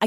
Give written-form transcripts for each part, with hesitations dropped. I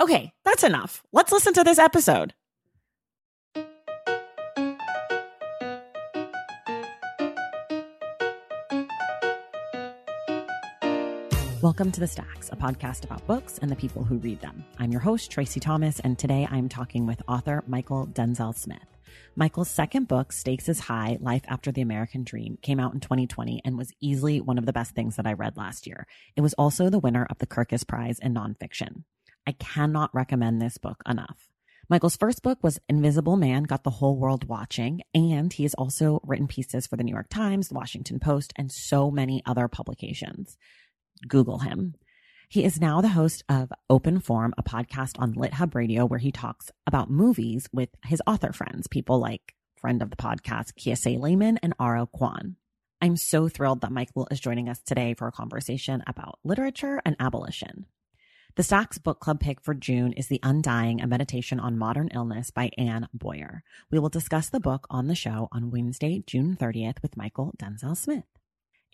Okay, that's enough. Let's listen to this episode. Welcome to The Stacks, a podcast about books and the people who read them. I'm your host, Traci Thomas, and today I'm talking with author Mychal Denzel Smith. Mychal's second book, Stakes is High, Life After the American Dream, came out in 2020 and was easily one of the best things that I read last year. It was also the winner of the Kirkus Prize in nonfiction. I cannot recommend this book enough. Mychal's first book was Invisible Man, Got the Whole World Watching, and he has also written pieces for the New York Times, the Washington Post, and so many other publications. Google him. He is now the host of Open Form, a podcast on Lit Hub Radio, where he talks about movies with his author friends, people like friend of the podcast, Kiese Lehmann and Aro Kwan. I'm so thrilled that Mychal is joining us today for a conversation about literature and abolition. The Stacks book club pick for June is The Undying, a meditation on modern illness by Anne Boyer. We will discuss the book on the show on Wednesday, June 30th with Mychal Denzel Smith.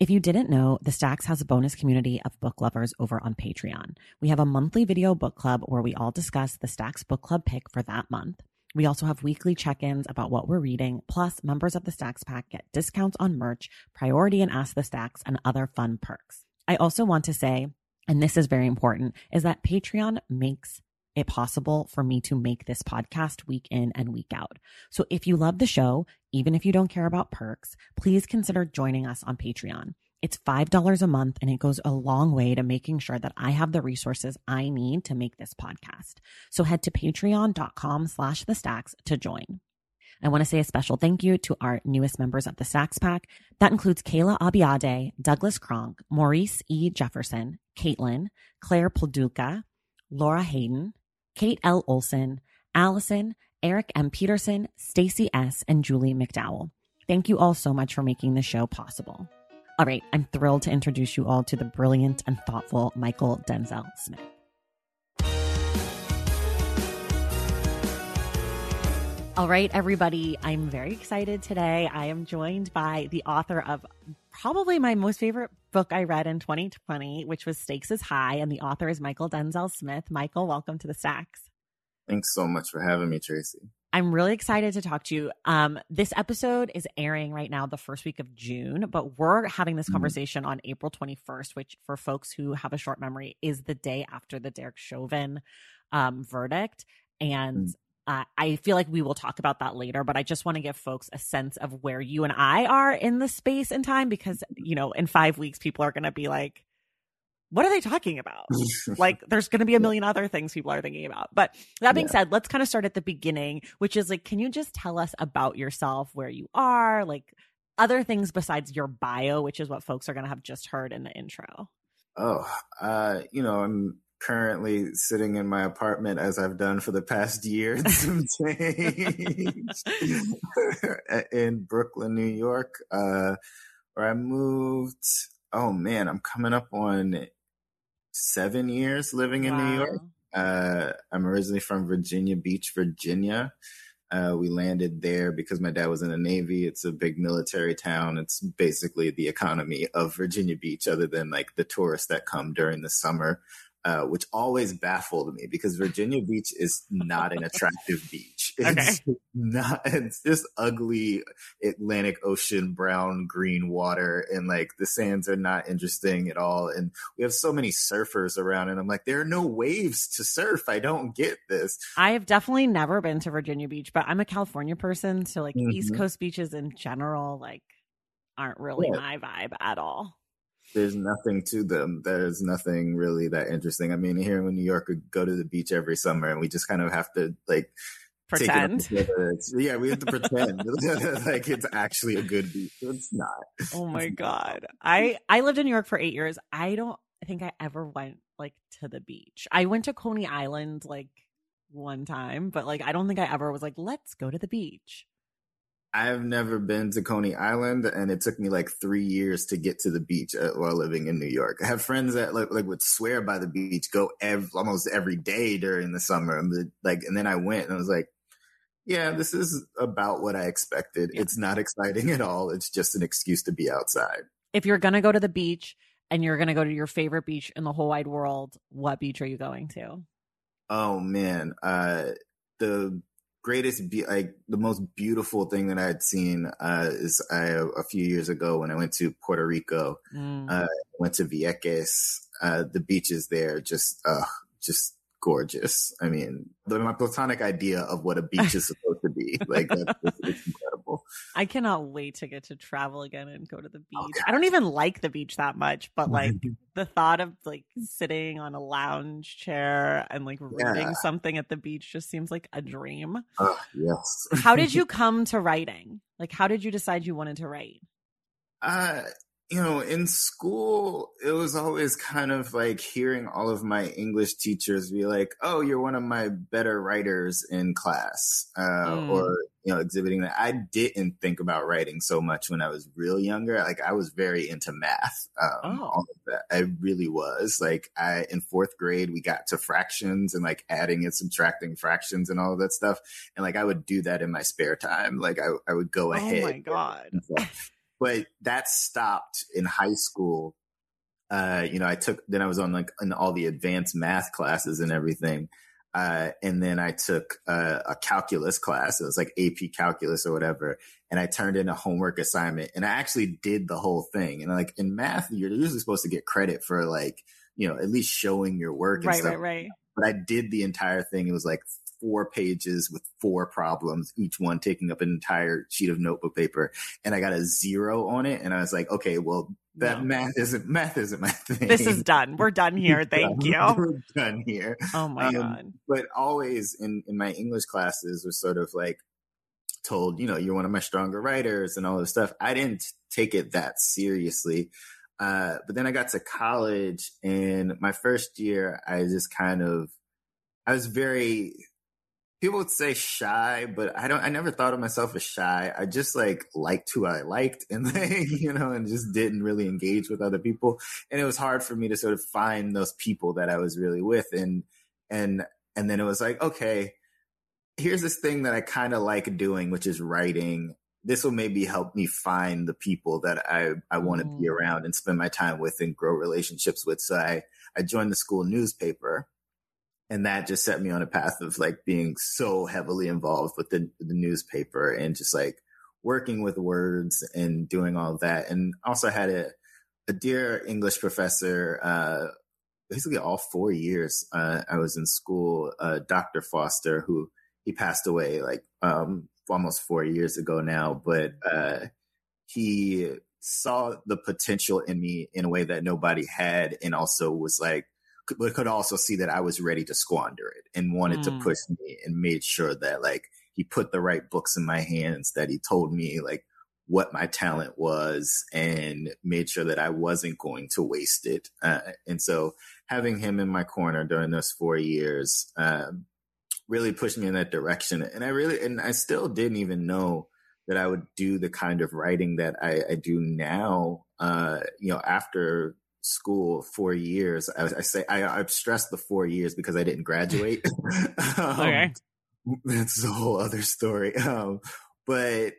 If you didn't know, The Stacks has a bonus community of book lovers over on Patreon. We have a monthly video book club where we all discuss The Stacks book club pick for that month. We also have weekly check-ins about what we're reading, plus members of The Stacks pack get discounts on merch, priority and Ask The Stacks, and other fun perks. I also want to say, and this is very important, is that Patreon makes it possible for me to make this podcast week in and week out. So if you love the show, even if you don't care about perks, please consider joining us on Patreon. It's $5 a month, and it goes a long way to making sure that I have the resources I need to make this podcast. So head to patreon.com/thestacks to join. I want to say a special thank you to our newest members of the Stacks Pack. That includes Kayla Abiade, Douglas Kronk, Maurice E. Jefferson, Caitlin, Claire Podulka, Laura Hayden, Kate L. Olson, Allison, Eric M. Peterson, Stacy S., and Julie McDowell. Thank you all so much for making the show possible. All right, I'm thrilled to introduce you all to the brilliant and thoughtful Mychal Denzel Smith. All right, everybody, I'm very excited today. I am joined by the author of probably my most favorite book I read in 2020, which was Stakes is High, and the author is Mychal Denzel Smith. Mychal, welcome to The Stacks. Thanks so much for having me, Traci. I'm really excited to talk to you. This episode is airing right now the first week of June, but we're having this conversation on April 21st, which for folks who have a short memory is the day after the Derek Chauvin verdict. And I feel like we will talk about that later, but I just want to give folks a sense of where you and I are in the space and time, because, you know, in 5 weeks, people are going to be like, what are they talking about? Like, there's going to be a million other things people are thinking about. But that being said, let's kind of start at the beginning, which is like, can you just tell us about yourself, where you are, like other things besides your bio, which is what folks are going to have just heard in the intro? You know, I'm currently sitting in my apartment as I've done for the past year in Brooklyn, New York, where I moved. Oh man, I'm coming up on 7 years living in New York. I'm originally from Virginia Beach, Virginia. We landed there because my dad was in the Navy. It's a big military town. It's basically the economy of Virginia Beach, other than like the tourists that come during the summer. Which always baffled me because Virginia Beach is not an attractive beach. It's not, it's just ugly Atlantic Ocean brown green water, and like the sands are not interesting at all. And we have so many surfers around, and I'm like, there are no waves to surf. I don't get this. I have definitely never been to Virginia Beach, but I'm a California person, so like East Coast beaches in general like aren't really my vibe at all. There's nothing to them. There's nothing really that interesting. I mean, here in New York, we go to the beach every summer, and we just kind of have to like pretend. Take it yeah, we have to pretend like it's actually a good beach. It's not. Oh my god! I lived in New York for 8 years. I don't think I ever went like to the beach. I went to Coney Island like one time, but like I don't think I ever was like, let's go to the beach. I've never been to Coney Island, and it took me like 3 years to get to the beach while living in New York. I have friends that like would swear by the beach, go almost every day during the summer. And then I went and I was like, yeah, this is about what I expected. Yeah. It's not exciting at all. It's just an excuse to be outside. If you're going to go to the beach and you're going to go to your favorite beach in the whole wide world, what beach are you going to? Oh, man. The most beautiful thing that I had seen is a few years ago when I went to Puerto Rico, went to Vieques. The beaches there just gorgeous. I mean, my platonic idea of what a beach is supposed to be, like, it's incredible. I cannot wait to get to travel again and go to the beach. I don't even like the beach that much, but like the thought of like sitting on a lounge chair and like reading something at the beach just seems like a dream. Yes. How did you come to writing? Like, how did you decide you wanted to write? You know, in school, it was always kind of like hearing all of my English teachers be like, oh, you're one of my better writers in class, or, you know, exhibiting that. I didn't think about writing so much when I was real younger. Like, I was very into math. All of that. I really was. Like, in fourth grade, we got to fractions and like adding and subtracting fractions and all of that stuff. And like, I would do that in my spare time. Like, I would go ahead. Oh, my God. But that stopped in high school. You know, then I was on like in all the advanced math classes and everything. And then I took a calculus class. It was like AP calculus or whatever. And I turned in a homework assignment, and I actually did the whole thing. And like in math, you're usually supposed to get credit for like, you know, at least showing your work and stuff. Right. But I did the entire thing. It was like 4 pages with 4 problems, each one taking up an entire sheet of notebook paper. And I got a 0 on it. And I was like, okay, well, math isn't my thing. This is done. We're done here. Thank you. We're done here. Oh my God. But always in my English classes was sort of like told, you know, you're one of my stronger writers and all this stuff. I didn't take it that seriously. But then I got to college, and my first year, I was very, people would say shy, but I never thought of myself as shy. I just like liked who I liked, and like, you know, and just didn't really engage with other people. And it was hard for me to sort of find those people that I was really with. And then it was like, okay, here's this thing that I kind of like doing, which is writing. This will maybe help me find the people that I want to be around and spend my time with and grow relationships with. So I joined the school newspaper. And that just set me on a path of like being so heavily involved with the newspaper and just like working with words and doing all that. And also had a dear English professor, basically all 4 years I was in school, Dr. Foster, who he passed away like almost 4 years ago now. But he saw the potential in me in a way that nobody had, and also was like, but could also see that I was ready to squander it and wanted to push me, and made sure that like he put the right books in my hands, that he told me like what my talent was, and made sure that I wasn't going to waste it. And so having him in my corner during those 4 years really pushed me in that direction. And I still didn't even know that I would do the kind of writing that I do now, you know, after school 4 years. I say I've stressed the 4 years because I didn't graduate. Okay, that's a whole other story. But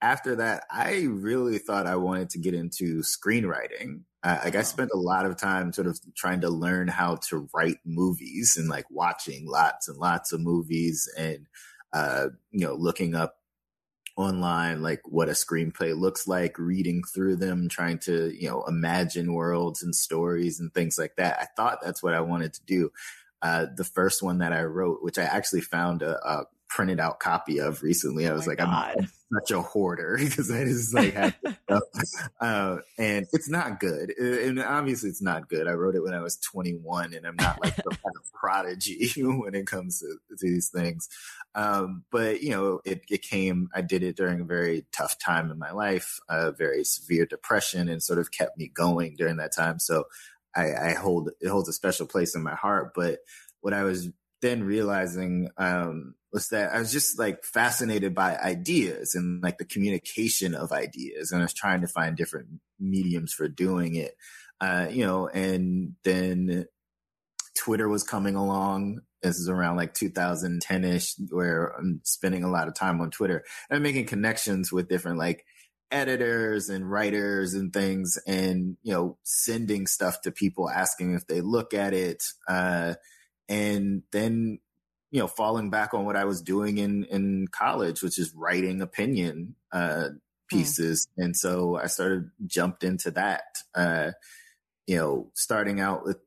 after that, I really thought I wanted to get into screenwriting. I spent a lot of time sort of trying to learn how to write movies, and like watching lots and lots of movies, and looking up online, like what a screenplay looks like, reading through them, trying to, imagine worlds and stories and things like that. I thought that's what I wanted to do. The first one that I wrote, which I actually found a printed out copy of recently, I was I'm such a hoarder because I just had stuff. And it's not good. And obviously it's not good. I wrote it when I was 21 and I'm not like the kind of prodigy when it comes to these things. But it came, I did it during a very tough time in my life, a very severe depression, and sort of kept me going during that time. So it holds a special place in my heart. But what I was then realizing was that I was just fascinated by ideas and the communication of ideas. And I was trying to find different mediums for doing it, and then Twitter was coming along. This is around 2010 ish, where I'm spending a lot of time on Twitter and I'm making connections with different editors and writers and things, and sending stuff to people, asking if they look at it, and then falling back on what I was doing in college, which is writing opinion pieces. And so I jumped into that, starting out with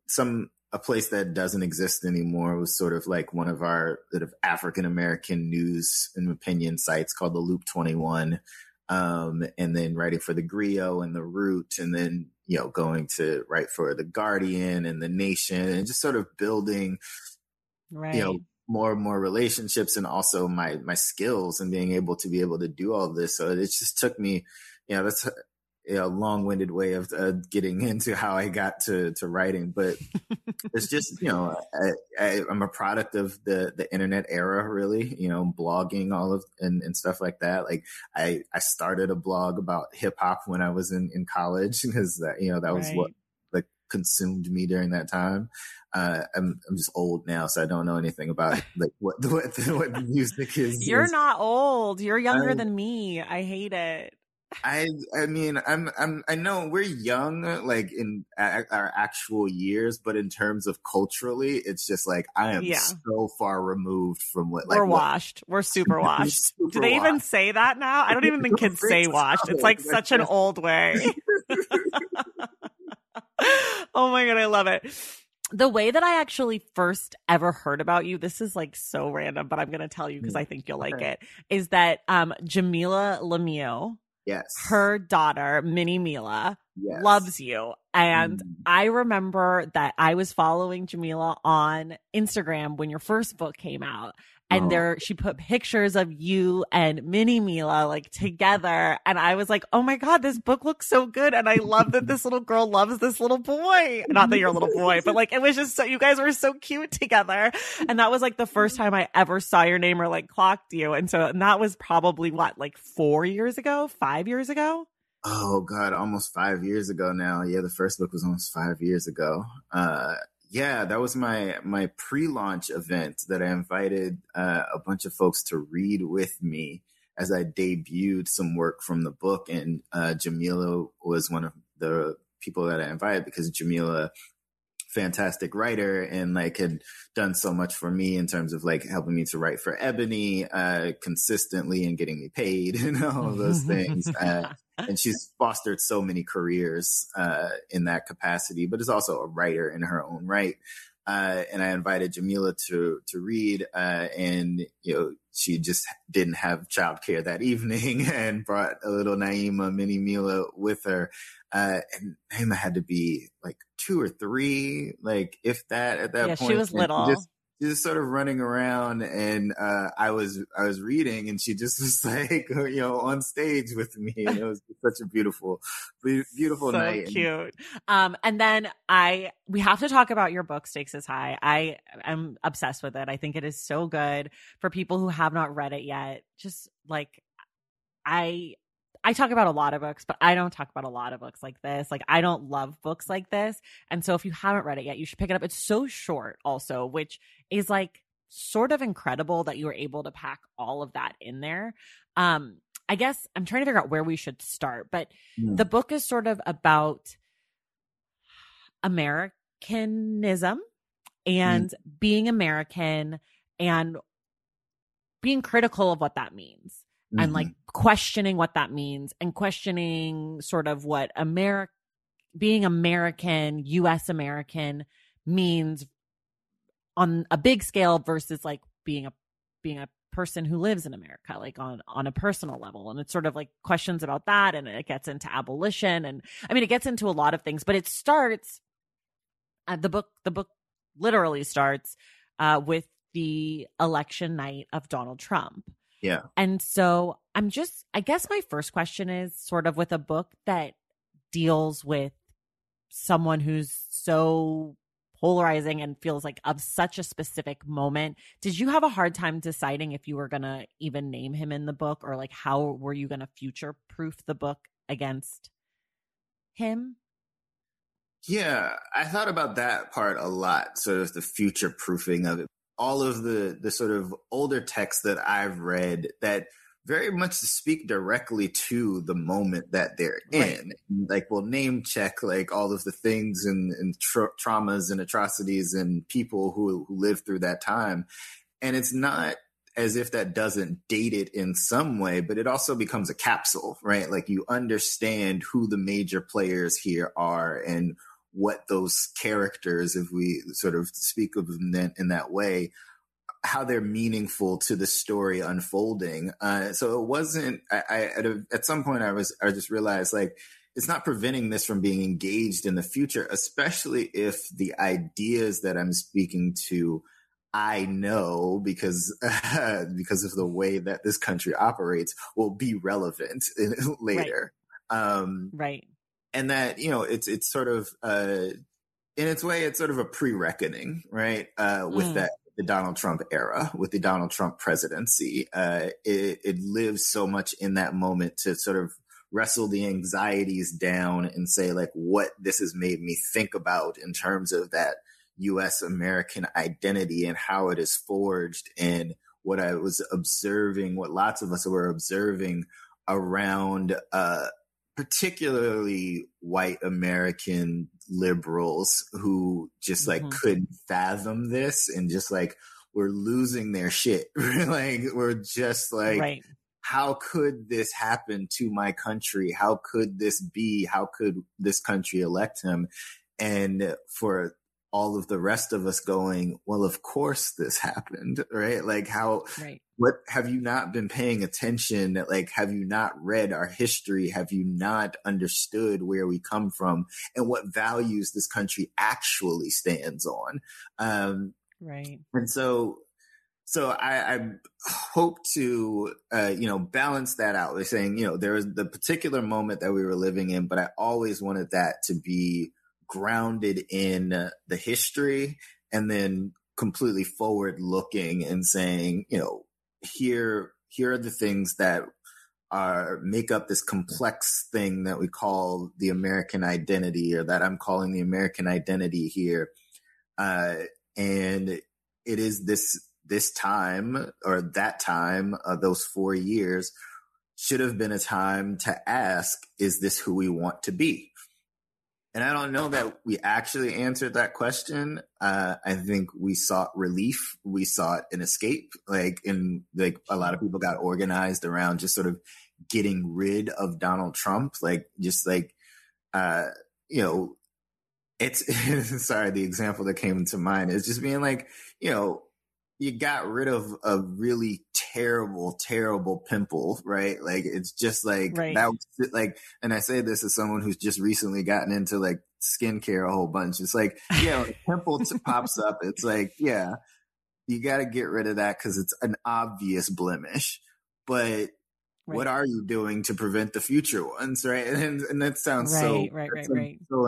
a place that doesn't exist anymore was one of our sort of African American news and opinion sites called the Loop 21. And then writing for the Griot and the Root, and then, going to write for the Guardian and the Nation, and just building, more and more relationships, and also my skills and being able to do all this. So it just took me, that's a long-winded way of getting into how I got to writing, but it's just, I'm a product of the internet era, really, blogging, all of, and stuff like that. I started a blog about hip hop when I was in college, because that was what consumed me during that time. I'm just old now, so I don't know anything about what music is. You're not old. You're younger than me. I hate it. I mean, I know we're young, in our actual years, but in terms of culturally, it's just I am so far removed from what we're washed. We're super washed. Do they even say that now? I don't even think kids say washed. It's such an old way. Oh my God, I love it. The way that I actually first ever heard about you, this is so random, but I'm going to tell you because I think you'll like it, is that Jamila Lemieux. Yes. Her daughter, Mini Mila, loves you. And I remember that I was following Jamila on Instagram when your first book came out. And she put pictures of you and Mini Mila together. And I was like, oh my God, this book looks so good. And I love that this little girl loves this little boy. Not that you're a little boy, but it was just so, you guys were so cute together. And that was the first time I ever saw your name or clocked you. And so, and that was probably what, 4 years ago, 5 years ago? Oh God, almost 5 years ago now. Yeah. The first book was almost 5 years ago. Yeah, that was my pre-launch event that I invited a bunch of folks to read with me as I debuted some work from the book. And Jamila was one of the people that I invited, because Jamila, fantastic writer, and had done so much for me in terms of helping me to write for Ebony consistently and getting me paid and all of those things. And she's fostered so many careers in that capacity, but is also a writer in her own right. And I invited Jamila to read, and she just didn't have childcare that evening, and brought a little Naima, Mini Mila, with her. And Naima had to be 2 or 3, if that, at that point. Yeah, she was little. Just sort of running around, and I was reading, and she just was on stage with me, and it was such a beautiful so night. So cute. And then we have to talk about your book, Stakes is High. I am obsessed with it. I think it is so good. For people who have not read it yet, just I talk about a lot of books, but I don't talk about a lot of books like this. I don't love books like this. And so if you haven't read it yet, you should pick it up. It's so short also, which is sort of incredible that you were able to pack all of that in there. I guess I'm trying to figure out where we should start, but the book is sort of about Americanism and being American, and being critical of what that means, mm-hmm. and like questioning what that means, and questioning sort of what being American, U.S. American means on a big scale versus like being a person who lives in America, like on a personal level. And it's sort of like questions about that. And it gets into abolition. And I mean, it gets into a lot of things, but it starts the book literally starts with the election night of Donald Trump. Yeah. And so I guess my first question is sort of with a book that deals with someone who's so polarizing and feels like of such a specific moment, did you have a hard time deciding if you were going to even name him in the book, or like how were you going to future proof the book against him? Yeah, I thought about that part a lot, sort of the future proofing of it. All of the sort of older texts that I've read that very much speak directly to the moment that they're in. Right. Like, we'll name check like all of the things and traumas and atrocities and people who lived through that time. And it's not as if that doesn't date it in some way, but it also becomes a capsule, right? Like, you understand who the major players here are and what those characters, if we sort of speak of them in that way, how they're meaningful to the story unfolding. So it wasn't, at some point I just realized like, it's not preventing this from being engaged in the future, especially if the ideas that I'm speaking to, I know because of the way that this country operates, will be relevant later. Right. Right. And that, you know, it's sort of, in its way, it's sort of a pre-reckoning, right, with that, the Donald Trump era, with the Donald Trump presidency. It lives so much in that moment to sort of wrestle the anxieties down and say, like, what this has made me think about in terms of that U.S. American identity and how it is forged, and what I was observing, what lots of us were observing around particularly white American liberals who just like couldn't fathom this and just like were losing their shit. Like, we're just like, right. How could this happen to my country? How could this be? How could this country elect him? And for all of the rest of us going, well, of course this happened, right? Like, how, right. What have you not been paying attention? Like, have you not read our history? Have you not understood where we come from and what values this country actually stands on? Right. And so I hope to, balance that out by saying, you know, there was the particular moment that we were living in, but I always wanted that to be grounded in the history, and then completely forward looking and saying, you know, here are the things that make up this complex thing that we call the American identity, or that I'm calling the American identity here. And it is this time, or that time, those 4 years should have been a time to ask, is this who we want to be? And I don't know that we actually answered that question. I think we sought relief. We sought an escape. Like a lot of people got organized around just sort of getting rid of Donald Trump. Like, just like, sorry, the example that came to mind is just being like, you know, you got rid of a really terrible, terrible pimple, right? Like, it's just like, right. That was like, and I say this as someone who's just recently gotten into like skincare a whole bunch. It's like, yeah, you know, pimple pops up. It's like, yeah, you got to get rid of that because it's an obvious blemish. But right. What are you doing to prevent the future ones, right? And that sounds so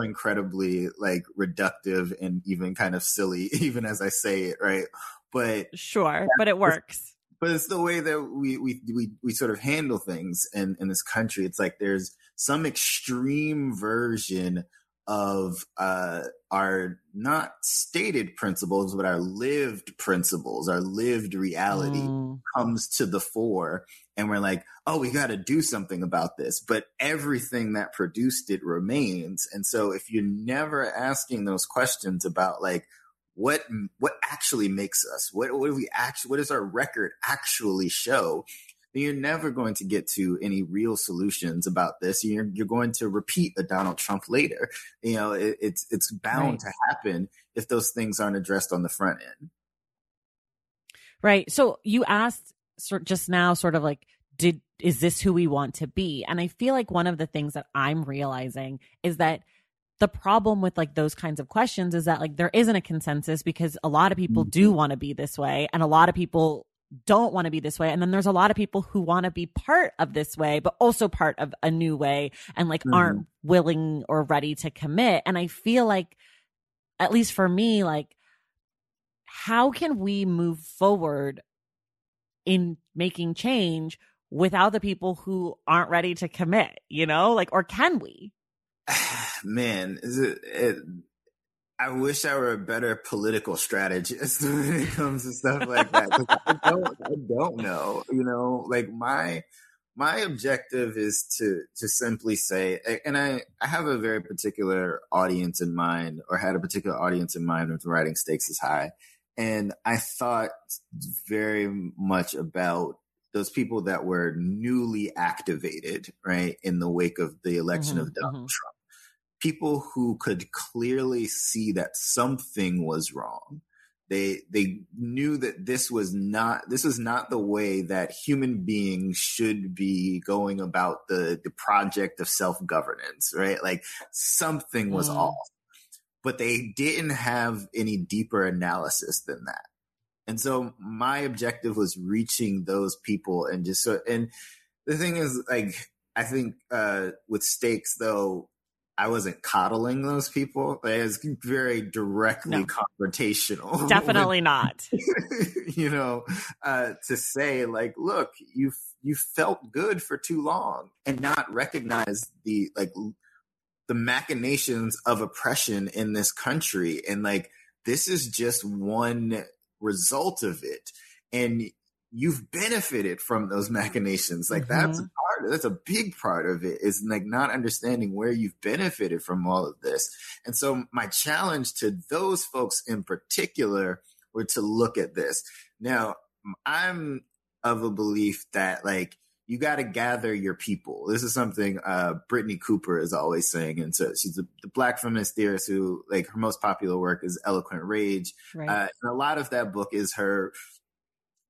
incredibly like reductive and even kind of silly, even as I say it, right? But sure, but it works. But it's the way that we sort of handle things in this country. It's like there's some extreme version of our not stated principles, but our lived principles, our lived reality comes to the fore. And we're like, oh, we got to do something about this. But everything that produced it remains. And so if you're never asking those questions about like, what actually makes us, what does our record actually show, then you're never going to get to any real solutions about this. You're going to repeat a Donald Trump later. You know, it's bound to happen if those things aren't addressed on the front end. Right. So you asked just now sort of like, is this who we want to be? And I feel like one of the things that I'm realizing is that the problem with like those kinds of questions is that like there isn't a consensus, because a lot of people do want to be this way and a lot of people don't want to be this way. And then there's a lot of people who want to be part of this way, but also part of a new way, and like aren't willing or ready to commit. And I feel like, at least for me, like, how can we move forward in making change without the people who aren't ready to commit, you know, like, or can we? Man, I wish I were a better political strategist when it comes to stuff like that. I don't know, you know, like my objective is to simply say, and I have a very particular audience in mind, or had a particular audience in mind with writing Stakes is High. And I thought very much about those people that were newly activated, right, in the wake of the election of Donald Trump. People who could clearly see that something was wrong. They knew that this was not the way that human beings should be going about the project of self-governance, right? Like something was off, but they didn't have any deeper analysis than that. And so my objective was reaching those people, and just so, and the thing is, like, I think with Stakes, though, I wasn't coddling those people. It was very directly confrontational. Definitely not. You know, to say like, look, you felt good for too long and not recognize the machinations of oppression in this country. And like, this is just one result of it. And you've benefited from those machinations. Like that's a big part of it, is like not understanding where you've benefited from all of this. And so my challenge to those folks in particular were to look at this. Now, I'm of a belief that like, you got to gather your people. This is something Brittany Cooper is always saying. And so she's the Black feminist theorist who, like, her most popular work is Eloquent Rage. Right. And a lot of that book is her,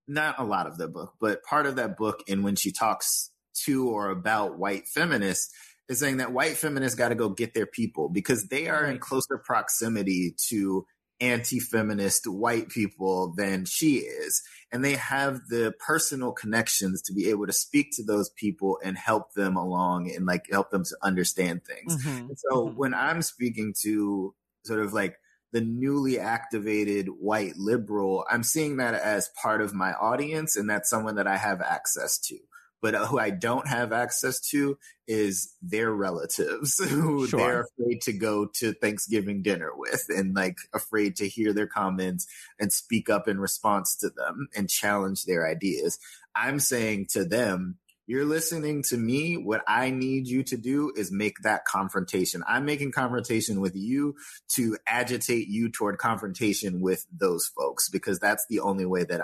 not a lot of the book, but part of that book, and when she talks to or about white feminists, is saying that white feminists got to go get their people because they are in closer proximity to anti-feminist white people than she is. And they have the personal connections to be able to speak to those people and help them along and like help them to understand things. And so when I'm speaking to sort of like the newly activated white liberal, I'm seeing that as part of my audience, and that's someone that I have access to. But who I don't have access to is their relatives who they're afraid to go to Thanksgiving dinner with, and like afraid to hear their comments and speak up in response to them and challenge their ideas. I'm saying to them, you're listening to me. What I need you to do is make that confrontation. I'm making confrontation with you to agitate you toward confrontation with those folks, because that's the only way that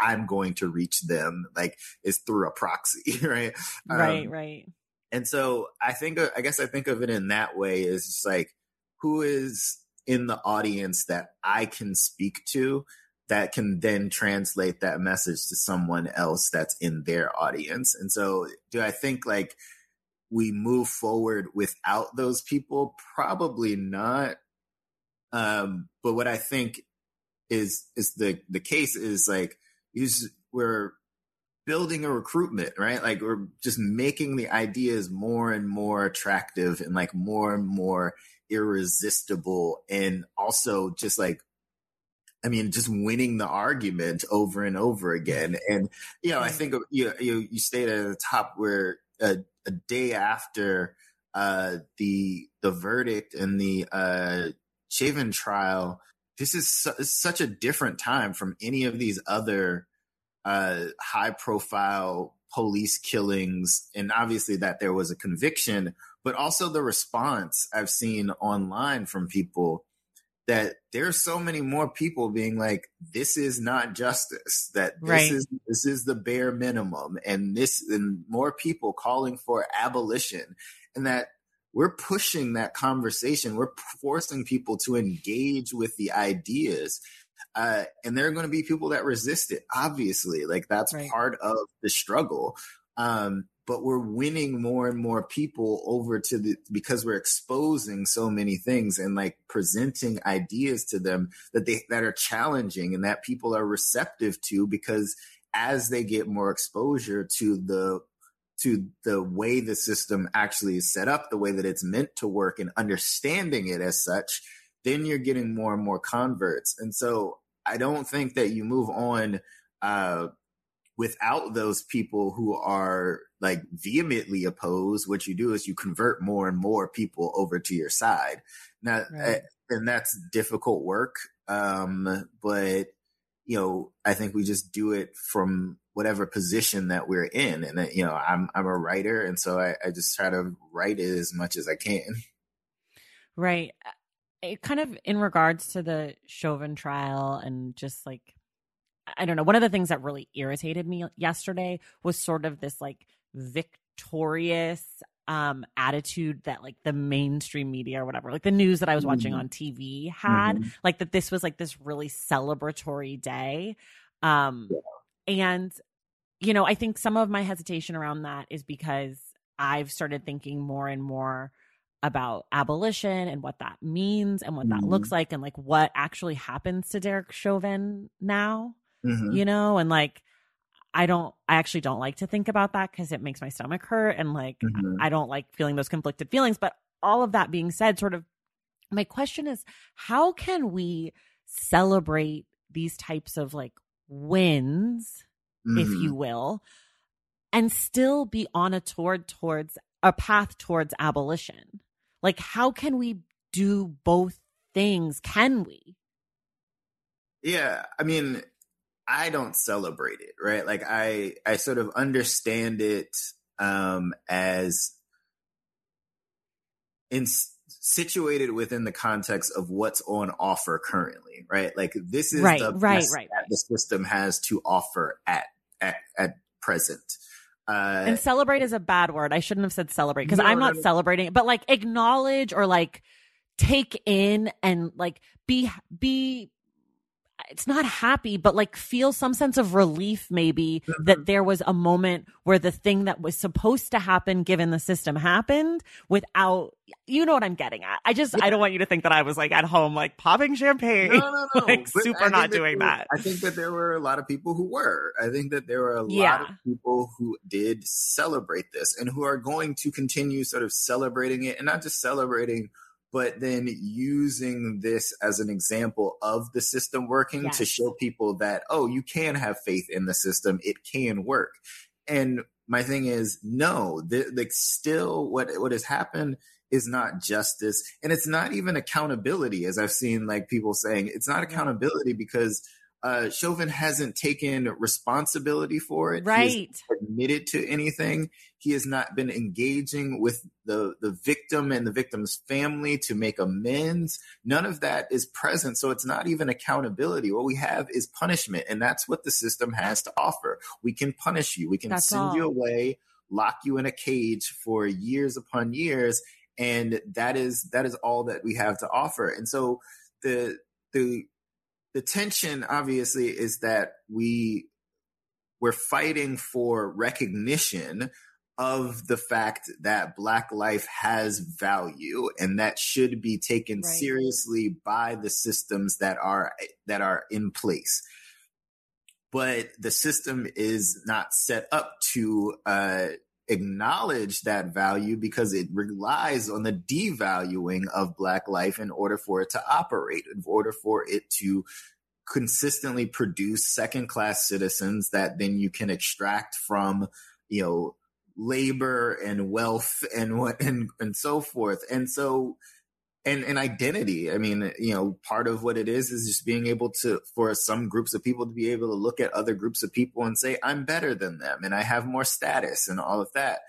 I'm going to reach them, like, is through a proxy, right? Right. And so I think of it in that way, is just like, who is in the audience that I can speak to, that can then translate that message to someone else that's in their audience. And so do I think like we move forward without those people? Probably not. But what I think is the case is like, we're building a recruitment, right? Like we're just making the ideas more and more attractive and like more and more irresistible. And also just like, I mean, just winning the argument over and over again. And, you know, I think you stayed at the top where a day after the verdict and the Chauvin trial, this is such a different time from any of these other high profile police killings. And obviously that there was a conviction, but also the response I've seen online from people that there are so many more people being like, this is not justice, that this right. is the bare minimum, and more people calling for abolition, and that we're pushing that conversation. We're forcing people to engage with the ideas. And there are going to be people that resist it, obviously. Like, that's right. part of the struggle. But we're winning more and more people over to because we're exposing so many things and like presenting ideas to them that are challenging and that people are receptive to, because as they get more exposure to the way the system actually is set up, the way that it's meant to work, and understanding it as such, then you're getting more and more converts. And so I don't think that you move on without those people who are like vehemently opposed. What you do is you convert more and more people over to your side. Now, right. And that's difficult work. But, you know, I think we just do it from whatever position that we're in. And, you know, I'm a writer. And so I just try to write it as much as I can. Right. It kind of in regards to the Chauvin trial and just like, I don't know. One of the things that really irritated me yesterday was sort of this like victorious attitude that like the mainstream media or whatever, like the news that I was watching on TV had, like that this was like this really celebratory day. And, you know, I think some of my hesitation around that is because I've started thinking more and more about abolition and what that means and what that looks like and like what actually happens to Derek Chauvin now. You know, and like, I actually don't like to think about that because it makes my stomach hurt. And like, I don't like feeling those conflicted feelings. But all of that being said, sort of my question is, how can we celebrate these types of like wins, if you will, and still be on towards a path towards abolition? Like, how can we do both things? Can we? Yeah. I mean, I don't celebrate it, right? Like I sort of understand it as situated within the context of what's on offer currently, right? Like this is the best that the system has to offer at present. And celebrate is a bad word. I shouldn't have said celebrate because I'm not celebrating it, but like acknowledge or like take in and like be. It's not happy, but like feel some sense of relief maybe that there was a moment where the thing that was supposed to happen given the system happened without, you know what I'm getting at. I don't want you to think that I was like at home, like popping champagne, no. Like but super not doing that. I think that there were a lot of people who were. I think that there were a lot of people who did celebrate this and who are going to continue sort of celebrating it, and not just celebrating, but then using this as an example of the system working to show people that, oh, you can have faith in the system. It can work. And my thing is, no, like still what has happened is not justice. And it's not even accountability, as I've seen like people saying. It's not accountability because Chauvin hasn't taken responsibility for it. Right. He hasn't admitted to anything. He has not been engaging with the victim and the victim's family to make amends. None of that is present. So it's not even accountability. What we have is punishment. And that's what the system has to offer. We can punish you. We can send you away, lock you in a cage for years upon years. And that is all that we have to offer. And so the tension, obviously, is that we're fighting for recognition of the fact that Black life has value and that should be taken seriously by the systems that are in place. But the system is not set up to acknowledge that value because it relies on the devaluing of Black life in order for it to operate, in order for it to consistently produce second-class citizens that then you can extract from, you know, labor and wealth and what and so forth. And so and identity. I mean, you know, part of what it is just being able to, for some groups of people to be able to look at other groups of people and say, I'm better than them and I have more status and all of that.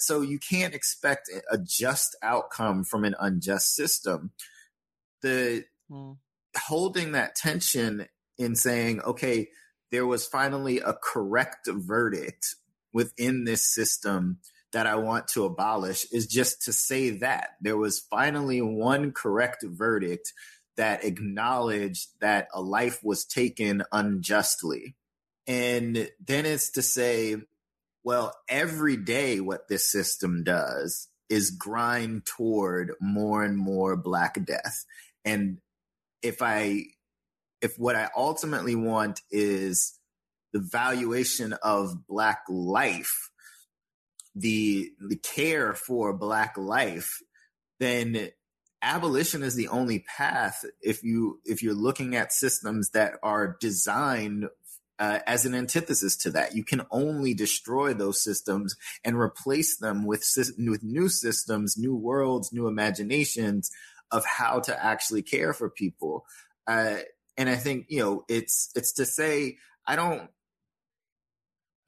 So you can't expect a just outcome from an unjust system. The holding that tension in saying, okay, there was finally a correct verdict within this system that I want to abolish, is just to say that there was finally one correct verdict that acknowledged that a life was taken unjustly. And then it's to say, well, every day what this system does is grind toward more and more Black death. And if what I ultimately want is the valuation of Black life, the care for Black life, then abolition is the only path if you're looking at systems that are designed as an antithesis to that. You can only destroy those systems and replace them with new systems, new worlds, new imaginations of how to actually care for people. And I think, it's to say,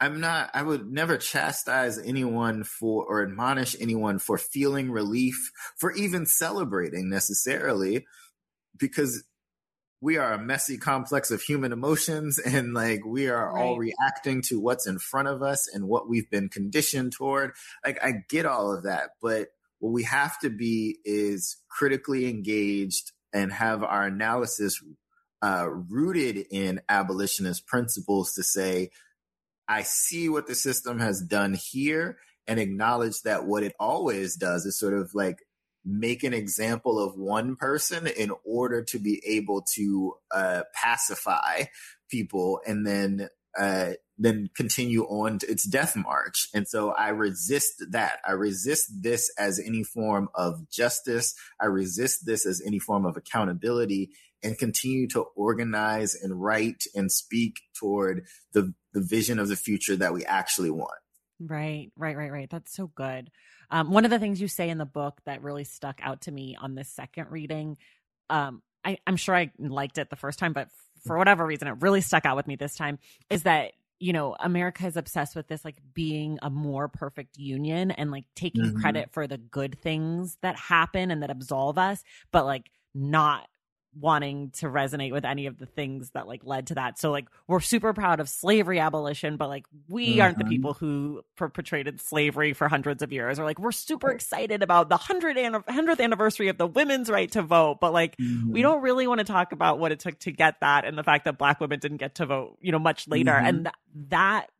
I would never chastise anyone or admonish anyone for feeling relief, for even celebrating necessarily, because we are a messy complex of human emotions, and we are all reacting to what's in front of us and what we've been conditioned toward. I get all of that, but what we have to be is critically engaged and have our analysis rooted in abolitionist principles to say, I see what the system has done here, and acknowledge that what it always does is sort of make an example of one person in order to be able to pacify people, and then continue on to its death march. And so I resist that. I resist this as any form of justice. I resist this as any form of accountability, and continue to organize and write and speak toward the vision of the future that we actually want. Right. That's so good. One of the things you say in the book that really stuck out to me on this second reading, I'm sure I liked it the first time, but for whatever reason, it really stuck out with me this time, is that, America is obsessed with this, being a more perfect union and taking mm-hmm. credit for the good things that happen and that absolve us, but not wanting to resonate with any of the things that led to that. So we're super proud of slavery abolition, but we mm-hmm. aren't the people who perpetrated slavery for hundreds of years. Or we're super excited about the 100th anniversary of the women's right to vote, but mm-hmm. we don't really want to talk about what it took to get that, and the fact that Black women didn't get to vote much later. Mm-hmm. And that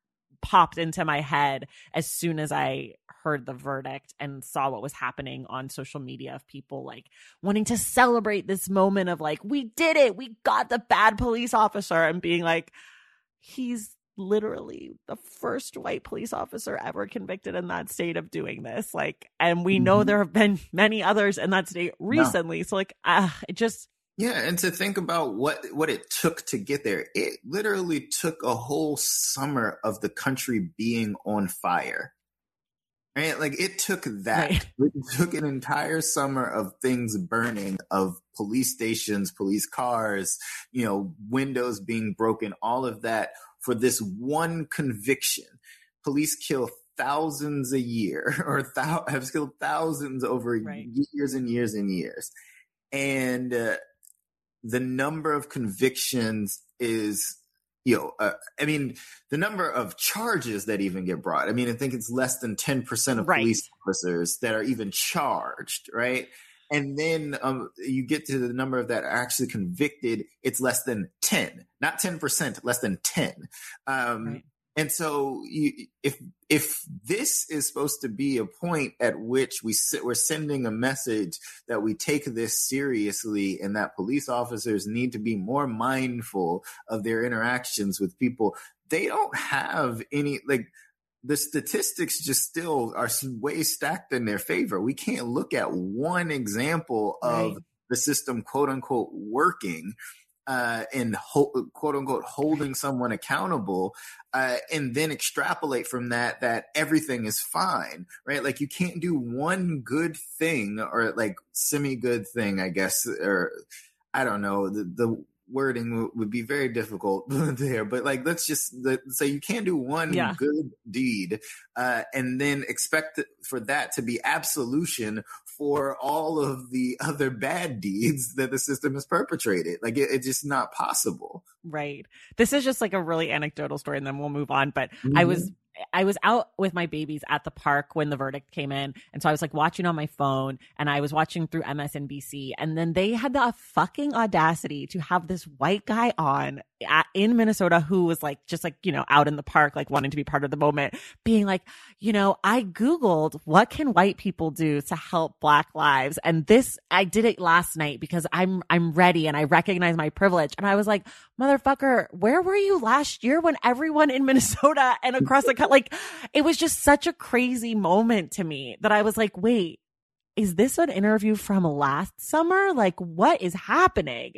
popped into my head as soon as I heard the verdict and saw what was happening on social media of people wanting to celebrate this moment of we did it, we got the bad police officer, and being he's literally the first white police officer ever convicted in that state of doing this. And we mm-hmm. know there have been many others in that state recently. No. So it just... Yeah, and to think about what it took to get there, it literally took a whole summer of the country being on fire. Right? It took that. Right. It took an entire summer of things burning, of police stations, police cars, windows being broken, all of that for this one conviction. Police kill thousands a year, or have killed thousands over right. years and years and years. And... the number of convictions is, the number of charges that even get brought. I think it's less than 10% of right. police officers that are even charged, right? And then you get to the number of that are actually convicted. It's less than 10, not 10%, less than 10. Right. And so if this is supposed to be a point at which we're sending a message that we take this seriously, and that police officers need to be more mindful of their interactions with people, they don't have any the statistics just still are way stacked in their favor. We can't look at one example of right. the system, quote unquote, working. And quote unquote holding someone accountable, and then extrapolate from that everything is fine, right? You can't do one good thing, or semi good thing, I guess, or I don't know, the wording would be very difficult there, but let's just say you can't do one yeah. good deed and then expect for that to be absolution for all of the other bad deeds that the system has perpetrated. Like, it's just not possible. Right. This is just like a really anecdotal story, and then we'll move on. But I was out with my babies at the park when the verdict came in. And so I was like watching on my phone, and I was watching through MSNBC. And then they had the fucking audacity to have this white guy on in Minnesota who was like, just like, you know, out in the park, like wanting to be part of the moment, being like, you know, I Googled what can white people do to help Black lives. And this, I did it last night because I'm ready and I recognize my privilege. And I was like, motherfucker, where were you last year when everyone in Minnesota and across the country, like, it was just such a crazy moment to me that I was like, wait, is this an interview from last summer? Like, what is happening?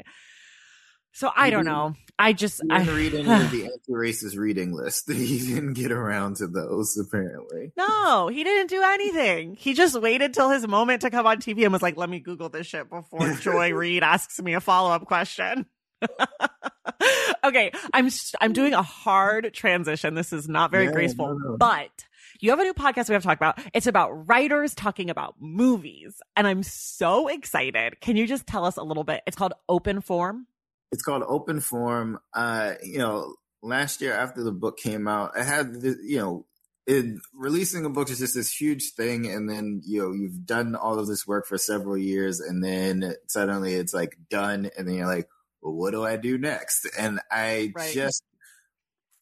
So I don't know. I read any of the anti-racist reading list. He didn't get around to those, apparently. No, he didn't do anything. He just waited till his moment to come on TV and was like, let me Google this shit before Joy Reid asks me a follow-up question. Okay, I'm doing a hard transition. This is not very graceful, no. But you have a new podcast we have to talk about. It's about writers talking about movies, and I'm so excited. Can you just tell us a little bit? It's called Open Form. It's called Open Form. You know, last year after the book came out, I had the, you know, releasing a book is just this huge thing, and then, you know, you've done all of this work for several years, and then suddenly it's like done, and then you're like, well, what do I do next? And I just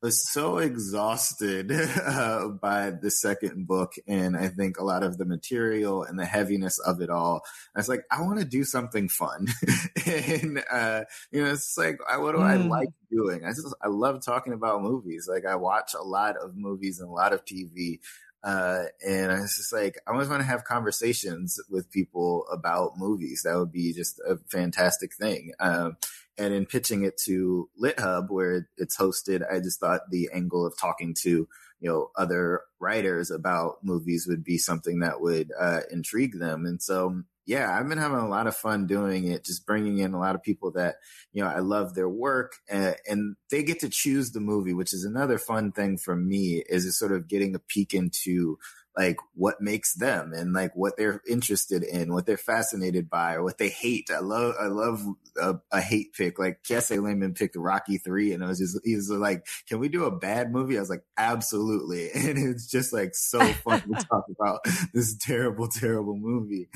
was so exhausted by the second book, and I think a lot of the material and the heaviness of it all. I was like, I want to do something fun, and you know, it's like, what do I like doing? I love talking about movies. Like, I watch a lot of movies and a lot of TV. And I was just like, I always want to have conversations with people about movies. That would be just a fantastic thing. And in pitching it to Lit Hub, where it's hosted, I just thought the angle of talking to, you know, other writers about movies would be something that would intrigue them. And so, yeah, I've been having a lot of fun doing it, just bringing in a lot of people that, you know, I love their work, and they get to choose the movie, which is another fun thing for me, is sort of getting a peek into like what makes them and like what they're interested in, what they're fascinated by, or what they hate. I love a hate pick. Like, Kiese Lehmann picked Rocky III, and he was like, can we do a bad movie? I was like, absolutely. And it's just like so fun to talk about this terrible, terrible movie.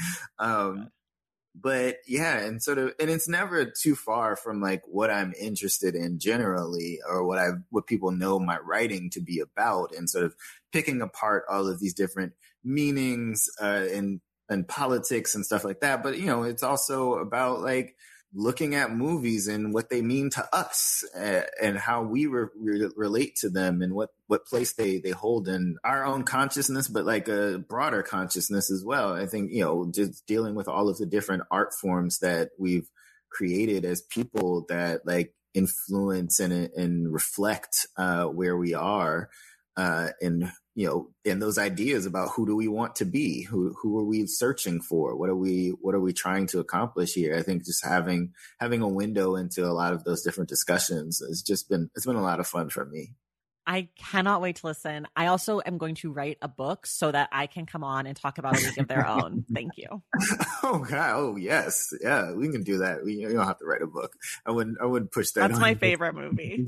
But yeah, and sort of, and it's never too far from like what I'm interested in generally, or what people know my writing to be about, and sort of picking apart all of these different meanings and politics and stuff like that. But, you know, it's also about like looking at movies and what they mean to us, and how we relate to them, and what place they hold in our own consciousness, but like a broader consciousness as well. I think, you know, just dealing with all of the different art forms that we've created as people that like influence and reflect where we are, and, you know, and those ideas about who do we want to be, who are we searching for, what are we trying to accomplish here. I think just having a window into a lot of those different discussions has just been, it's been a lot of fun for me. I cannot wait to listen. I also am going to write a book so that I can come on and talk about A League of Their Own. Thank you. Oh God! Oh yes, yeah, we can do that. You don't have to write a book. I wouldn't push that. That's on my favorite movie.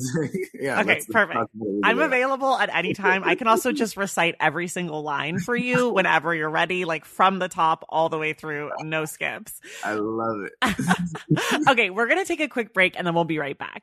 Yeah. Okay, perfect. I'm available at any time. I can also just recite every single line for you whenever you're ready, like from the top all the way through, no skips. I love it. Okay, we're gonna take a quick break and then we'll be right back.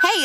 Hey,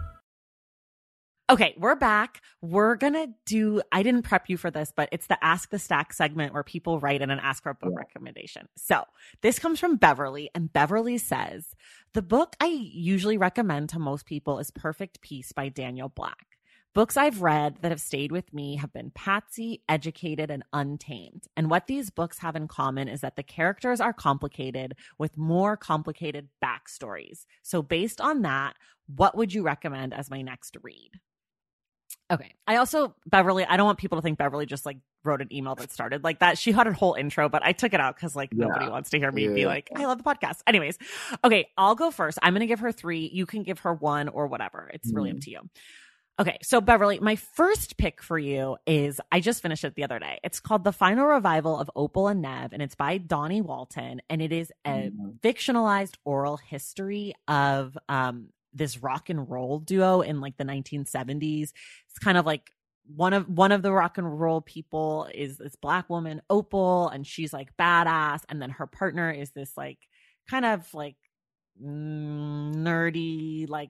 Okay, we're back. We're going to do, I didn't prep you for this, but it's the Ask the Stack segment where people write in and ask for a book recommendation. So this comes from Beverly, and Beverly says, the book I usually recommend to most people is Perfect Peace by Daniel Black. Books I've read that have stayed with me have been Patsy, Educated, and Untamed. And what these books have in common is that the characters are complicated with more complicated backstories. So based on that, what would you recommend as my next read? Okay. I also, Beverly, I don't want people to think Beverly just like wrote an email that started like that. She had a whole intro, but I took it out because like nobody wants to hear me be like, I love the podcast. Anyways. Okay. I'll go first. I'm going to give her 3. You can give her 1 or whatever. It's really up to you. Okay. So Beverly, my first pick for you is, I just finished it the other day. It's called The Final Revival of Opal and Nev, and it's by Donnie Walton. And it is a fictionalized oral history of, this rock and roll duo in like the 1970s. It's kind of like one of the rock and roll people is this Black woman, Opal, and she's like badass. And then her partner is this like kind of like nerdy, like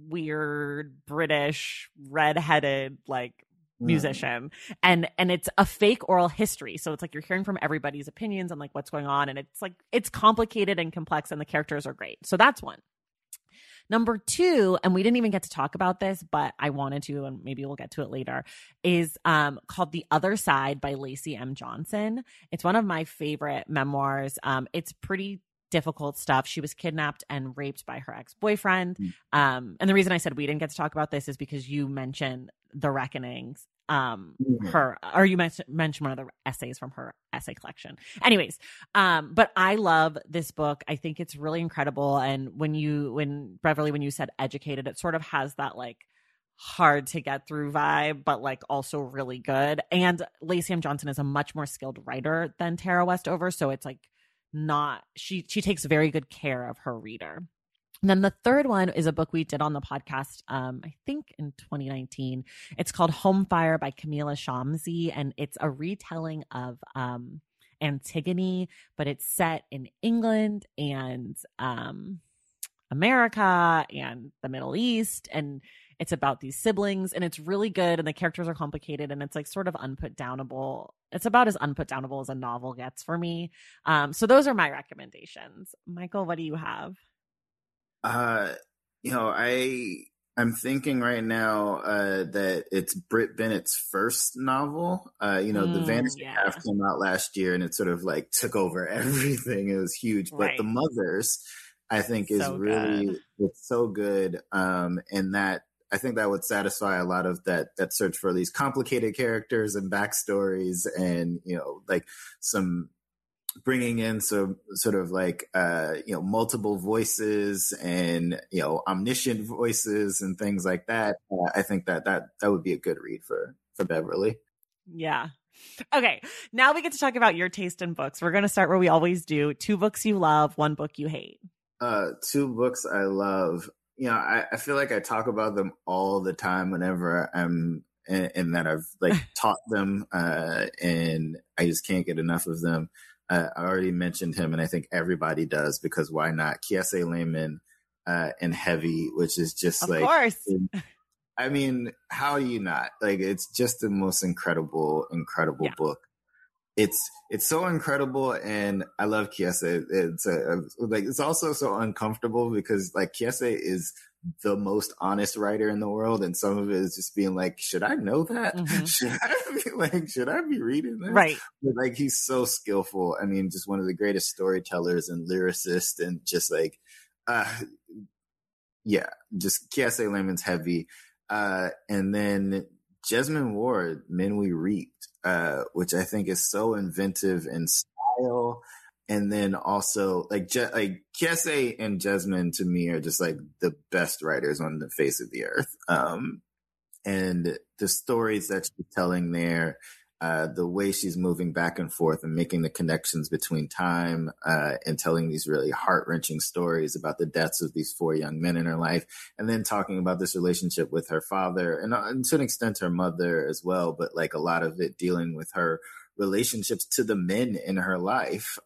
weird British redheaded, like musician. And it's a fake oral history, so it's like you're hearing from everybody's opinions on like what's going on, and it's like it's complicated and complex, and the characters are great. So that's one. Number 2, and we didn't even get to talk about this, but I wanted to, and maybe we'll get to it later, is called The Other Side by Lacey M. Johnson. It's one of my favorite memoirs. It's pretty difficult stuff. She was kidnapped and raped by her ex-boyfriend. And the reason I said we didn't get to talk about this is because you mentioned The Reckonings. You mentioned one of the essays from her essay collection. Anyways, but I love this book. I think it's really incredible. And when Beverly, when you said Educated, it sort of has that like hard to get through vibe, but like also really good. And Lacey M. Johnson is a much more skilled writer than Tara Westover, so it's like not she takes very good care of her reader. And then the third one is a book we did on the podcast, I think in 2019. It's called Home Fire by Camila Shamsie, and it's a retelling of Antigone, but it's set in England and America and the Middle East, and it's about these siblings, and it's really good, and the characters are complicated, and it's like sort of unputdownable. It's about as unputdownable as a novel gets for me. So those are my recommendations. Mychal, what do you have? I'm thinking right now that it's Britt Bennett's first novel. The Vanishing Half came out last year, and it sort of like took over everything. It was huge, but The Mothers, I think, is so really good. It's so good, and that I think that would satisfy a lot of that search for these complicated characters and backstories, and you know, like some bringing in some sort of like, multiple voices and, omniscient voices and things like that. I think that would be a good read for Beverly. Yeah. Okay. Now we get to talk about your taste in books. We're going to start where we always do. 2 books you love, 1 book you hate. 2 books I love. I feel like I talk about them all the time whenever I'm and that I've like taught them and I just can't get enough of them. I already mentioned him and I think everybody does because why not? Kiese Lehmann and Heavy, which is just of like, course. I mean, how do you not? Like, it's just the most incredible book. It's so incredible, and I love Kiese. It's also so uncomfortable because like Kiese is the most honest writer in the world, and some of it is just being like, should I know that? Mm-hmm. Should I be reading that? Right. But like he's so skillful. I mean, just one of the greatest storytellers and lyricists, and just like, just Kiese Lehmann's Heavy, and then Jesmyn Ward, Men We Reaped. Which I think is so inventive in style. And then also like Kiese and Jesmyn to me are just like the best writers on the face of the earth. And the stories that she's telling there, the way she's moving back and forth and making the connections between time and telling these really heart-wrenching stories about the deaths of these 4 young men in her life, and then talking about this relationship with her father and to an extent her mother as well, but like a lot of it dealing with her relationships to the men in her life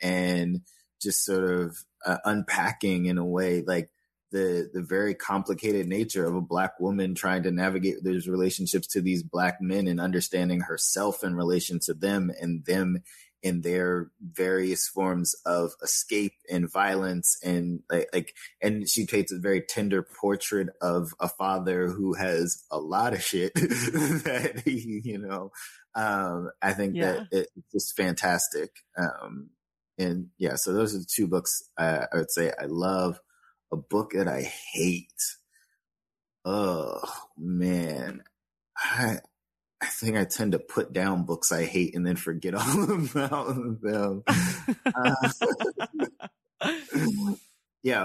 and just sort of unpacking in a way like the very complicated nature of a Black woman trying to navigate those relationships to these Black men and understanding herself in relation to them in their various forms of escape and violence. And and she paints a very tender portrait of a father who has a lot of shit that he, I think that it's just fantastic. So those are the 2 books I would say I love. A book that I hate. Oh man, I think I tend to put down books I hate and then forget all about them. A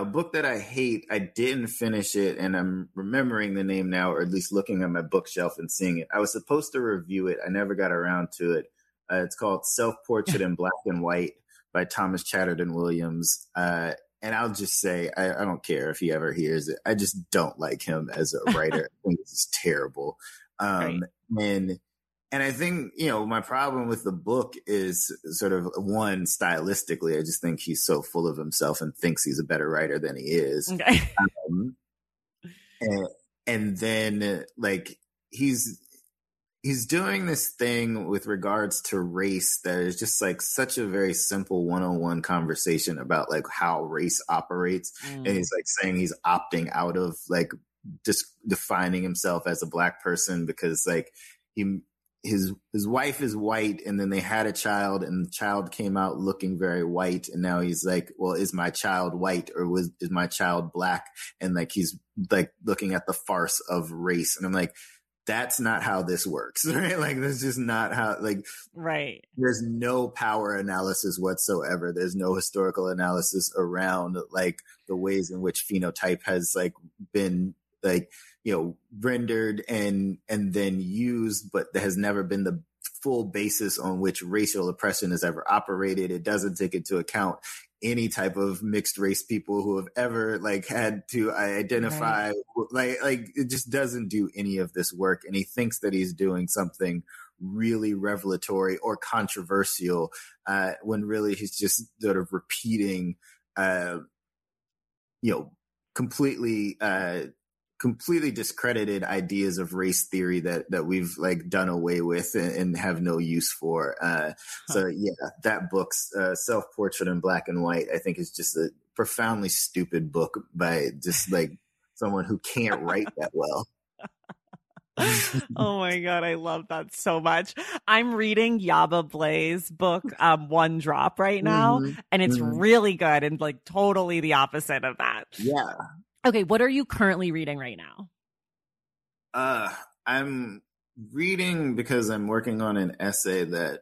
book that I hate. I didn't finish it, and I'm remembering the name now, or at least looking at my bookshelf and seeing it. I was supposed to review it. I never got around to it. It's called "Self-Portrait in Black and White" by Thomas Chatterton Williams. And I'll just say, I don't care if he ever hears it. I just don't like him as a writer. I think it's terrible. Right. And I think, my problem with the book is sort of, one, stylistically, I just think he's so full of himself and thinks he's a better writer than he is. Okay. And then, like, he's doing this thing with regards to race that is just like such a very simple one-on-one conversation about like how race operates. And he's like saying he's opting out of like just defining himself as a Black person because like his wife is white and then they had a child and the child came out looking very white. And now he's like, well, is my child white or is my child Black? And like, he's like looking at the farce of race. And I'm like, that's not how this works, right? Like, that's just not how, like, right. There's no power analysis whatsoever. There's no historical analysis around like the ways in which phenotype has like been like, rendered and then used, but there has never been the full basis on which racial oppression has ever operated. It doesn't take into account any type of mixed race people who have ever like had to identify, right. like it just doesn't do any of this work. And he thinks that he's doing something really revelatory or controversial when really he's just sort of repeating, completely discredited ideas of race theory that we've like done away with and have no use for. That book's Self-Portrait in Black and White, I think, is just a profoundly stupid book by just like someone who can't write that well. Oh my God, I love that so much. I'm reading Yaba Blay's book, One Drop, right now, and it's really good and like totally the opposite of that. Yeah. Okay, what are you currently reading right now? I'm reading because I'm working on an essay that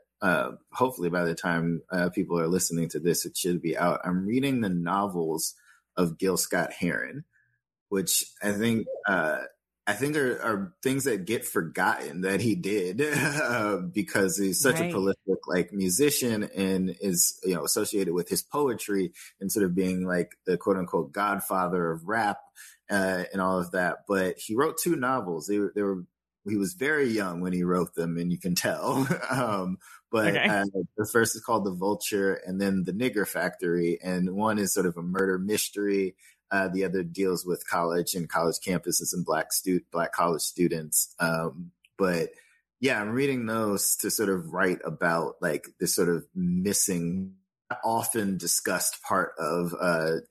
hopefully by the time people are listening to this, it should be out. I'm reading the novels of Gil Scott-Heron, which I think are things that get forgotten that he did because he's such a prolific musician and is associated with his poetry and sort of being like the quote unquote godfather of rap and all of that. But he wrote two novels. He was very young when he wrote them, and you can tell. The first is called The Vulture, and then The Nigger Factory. And one is sort of a murder mystery. The other deals with college and college campuses and black college students. I'm reading those to sort of write about this sort of missing, often discussed part of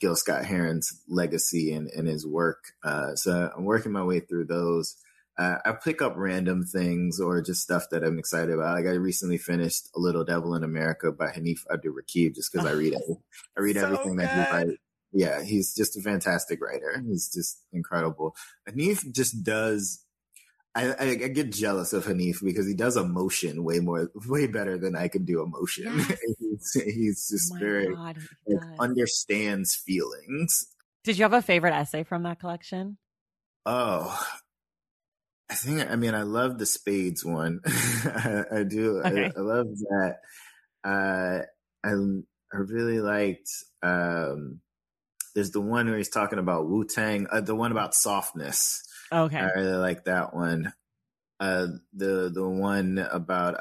Gil Scott-Heron's legacy and his work. So I'm working my way through those. I pick up random things or just stuff that I'm excited about. I recently finished A Little Devil in America by Hanif Abdurraqib just because I read everything that he writes. Yeah, he's just a fantastic writer. He's just incredible. Hanif just does. I get jealous of Hanif because he does emotion way better than I can do emotion. Yes. he's just understands feelings. Did you have a favorite essay from that collection? Oh. I love the Spades one. I do. Okay. I love that. I really liked, there's the one where he's talking about Wu-Tang, the one about softness. Okay. I really like that one. The one about,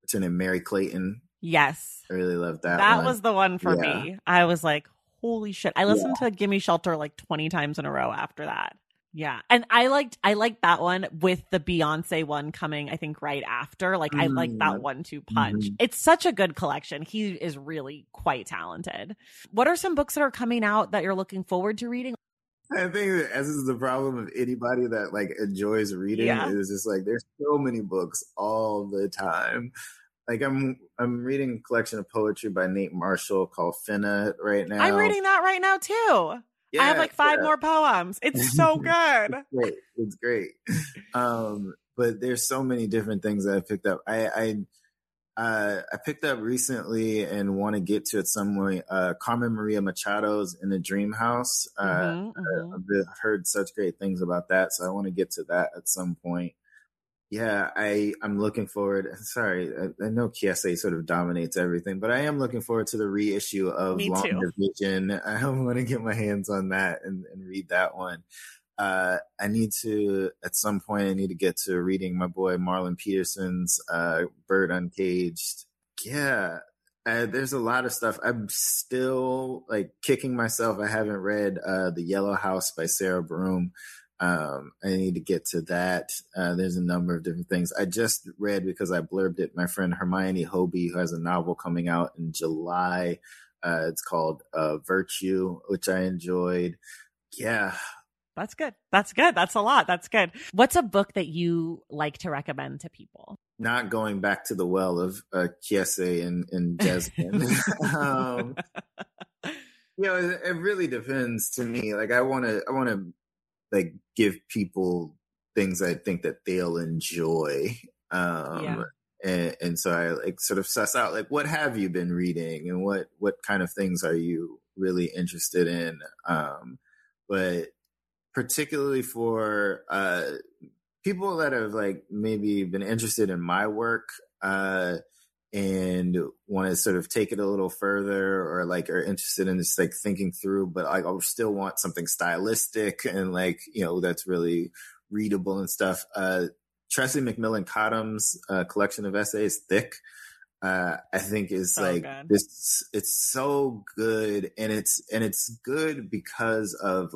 what's her name, Mary Clayton. Yes. I really love that one. That was the one for me. I was like, holy shit. I listened to Gimme Shelter 20 times in a row after that. Yeah. And I liked that one with the Beyonce one coming, I think, right after. I liked that one-two punch. Mm-hmm. It's such a good collection. He is really quite talented. What are some books that are coming out that you're looking forward to reading? I think that this is the problem of anybody that enjoys reading. Yeah. It's just there's so many books all the time. I'm reading a collection of poetry by Nate Marshall called Finna right now. I'm reading that right now too. Yeah, I have five more poems. It's so good. It's great. But there's so many different things that I picked up. I picked up recently and want to get to it some way. Carmen Maria Machado's In the Dream House. I've heard such great things about that, so I want to get to that at some point. Yeah, I'm looking forward. Sorry, I know Kiese sort of dominates everything, but I am looking forward to the reissue of Long Division. I want to get my hands on that and read that one. I need to get to reading my boy Marlon Peterson's Bird Uncaged. Yeah, there's a lot of stuff. I'm still kicking myself. I haven't read The Yellow House by Sarah Broom. I need to get to that. There's a number of different things. I just read, because I blurbed it, my friend Hermione Hobie, who has a novel coming out in July. It's called Virtue, which I enjoyed. Yeah. That's good. That's a lot. That's good. What's a book that you like to recommend to people? Not going back to the well of Kiese and Jesmyn. It really depends to me. I want to give people things I think that they'll enjoy. And so I sort of suss out, what have you been reading and what kind of things are you really interested in? But particularly for people that have maybe been interested in my work and want to sort of take it a little further or are interested in this thinking through, but I still want something stylistic and that's really readable and stuff. Tressie McMillan Cottom's collection of essays, Thick, I think is this. It's so good. And it's good because of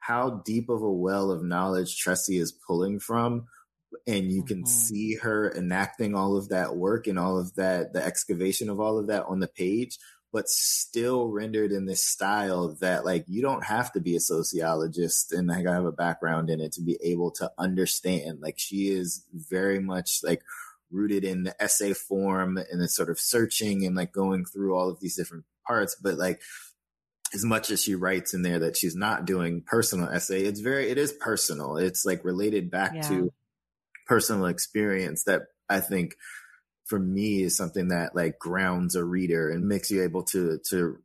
how deep of a well of knowledge Tressie is pulling from. And you can see her enacting all of that work and all of that, the excavation of all of that on the page, but still rendered in this style that you don't have to be a sociologist and I have a background in it to be able to understand. She is very much rooted in the essay form and the sort of searching and going through all of these different parts, but as much as she writes in there that she's not doing personal essay, it is personal. It's related back to personal experience that I think for me is something that like grounds a reader and makes you able to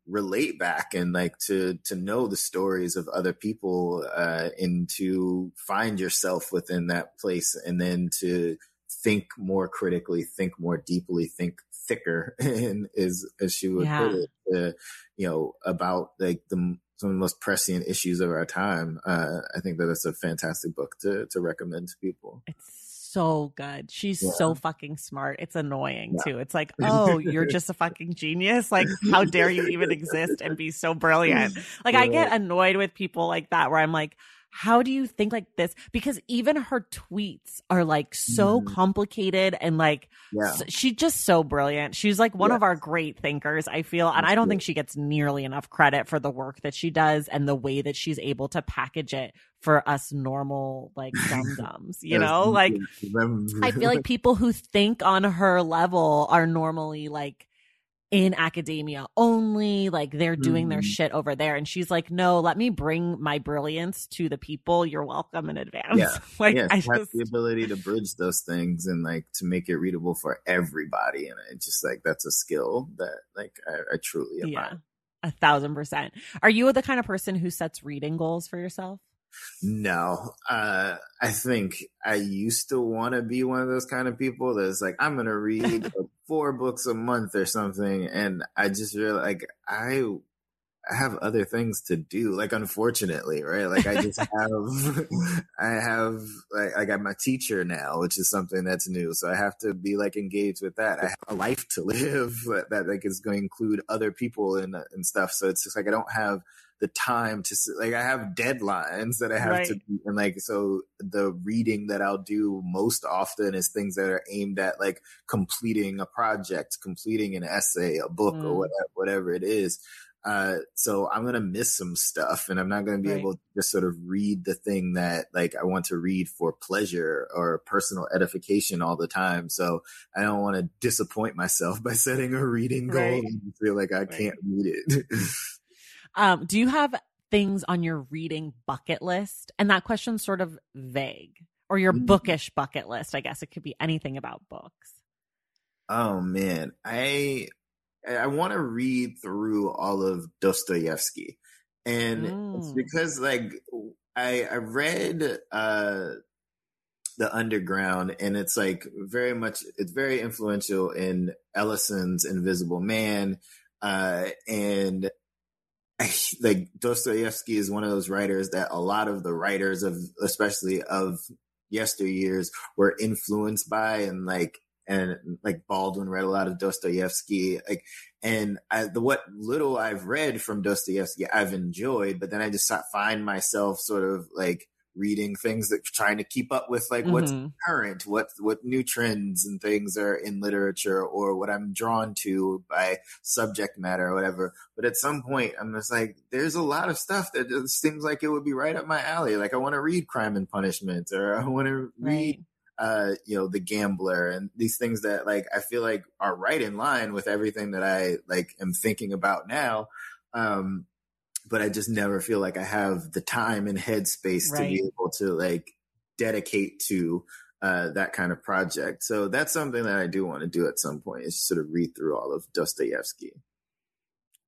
relate back and like to know the stories of other people, and to find yourself within that place, and then to think more critically, think more deeply, think thicker, and as she would put it, about like some of the most prescient issues of our time. I think that that's a fantastic book to recommend to people. It's so good. She's so fucking smart. It's annoying too. It's like, oh, you're just a fucking genius. Like, how dare you even exist and be so brilliant? Like, I get annoyed with people like that, where I'm like, how do you think like this? Because even her tweets are like so complicated and like she's just so brilliant. She's like one of our great thinkers, I feel. And I don't think she gets nearly enough credit for the work that she does and the way that she's able to package it for us normal, like, dum-dums, you know? Like, I feel like people who think on her level are normally like in academia only, like they're doing their shit over there, and she's like, no, let me bring my brilliance to the people. You're welcome in advance. Like, I just the ability to bridge those things and like to make it readable for everybody, and I just like, that's a skill that like I truly admire. 1,000%. Are you the kind of person who sets reading goals for yourself? No, I think I used to want to be one of those kind of people that's like, I'm going to read like 4 books a month or something. And I just realized like, I have other things to do. Like, unfortunately, right? Like, I just have I got my teacher now, which is something that's new. So I have to be like engaged with that. I have a life to live that like is going to include other people and stuff. So it's just like, I don't have the time to, like, I have deadlines that I have to, and like, so the reading that I'll do most often is things that are aimed at like completing a project, completing an essay, a book, or whatever it is. So I'm going to miss some stuff, and I'm not going to be able to just sort of read the thing that like I want to read for pleasure or personal edification all the time. So I don't want to disappoint myself by setting a reading goal and feel like I can't read it. Do you have things on your reading bucket list? And that question's sort of vague. Or your bookish bucket list, I guess. It could be anything about books. Oh, man. I want to read through all of Dostoevsky. And it's because, like, I read The Underground, and it's, like, very much, it's very influential in Ellison's Invisible Man. And like Dostoevsky is one of those writers that a lot of the writers of, especially of yesteryears, were influenced by, and like Baldwin read a lot of Dostoevsky, like, and what little I've read from Dostoevsky, I've enjoyed, but then I just find myself sort of like reading things that trying to keep up with like what's current, what new trends and things are in literature, or what I'm drawn to by subject matter or whatever. But at some point I'm just like, there's a lot of stuff that just seems like it would be right up my alley. Like, I want to read Crime and Punishment, or I want to read The Gambler, and these things that like I feel like are right in line with everything that I like am thinking about now. But I just never feel like I have the time and headspace to be able to like dedicate to that kind of project. So that's something that I do want to do at some point, is sort of read through all of Dostoevsky.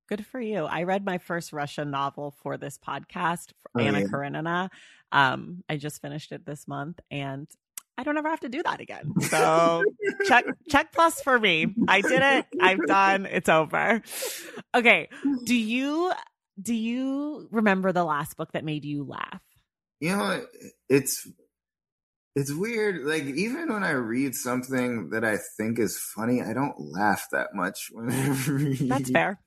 Good for you. I read my first Russian novel for this podcast, Anna Karenina. I just finished it this month, and I don't ever have to do that again. So check plus for me. I did it. I'm done. It's over. Okay. Do you remember the last book that made you laugh? You know, it's weird. Like, even when I read something that I think is funny, I don't laugh that much when I read. That's fair.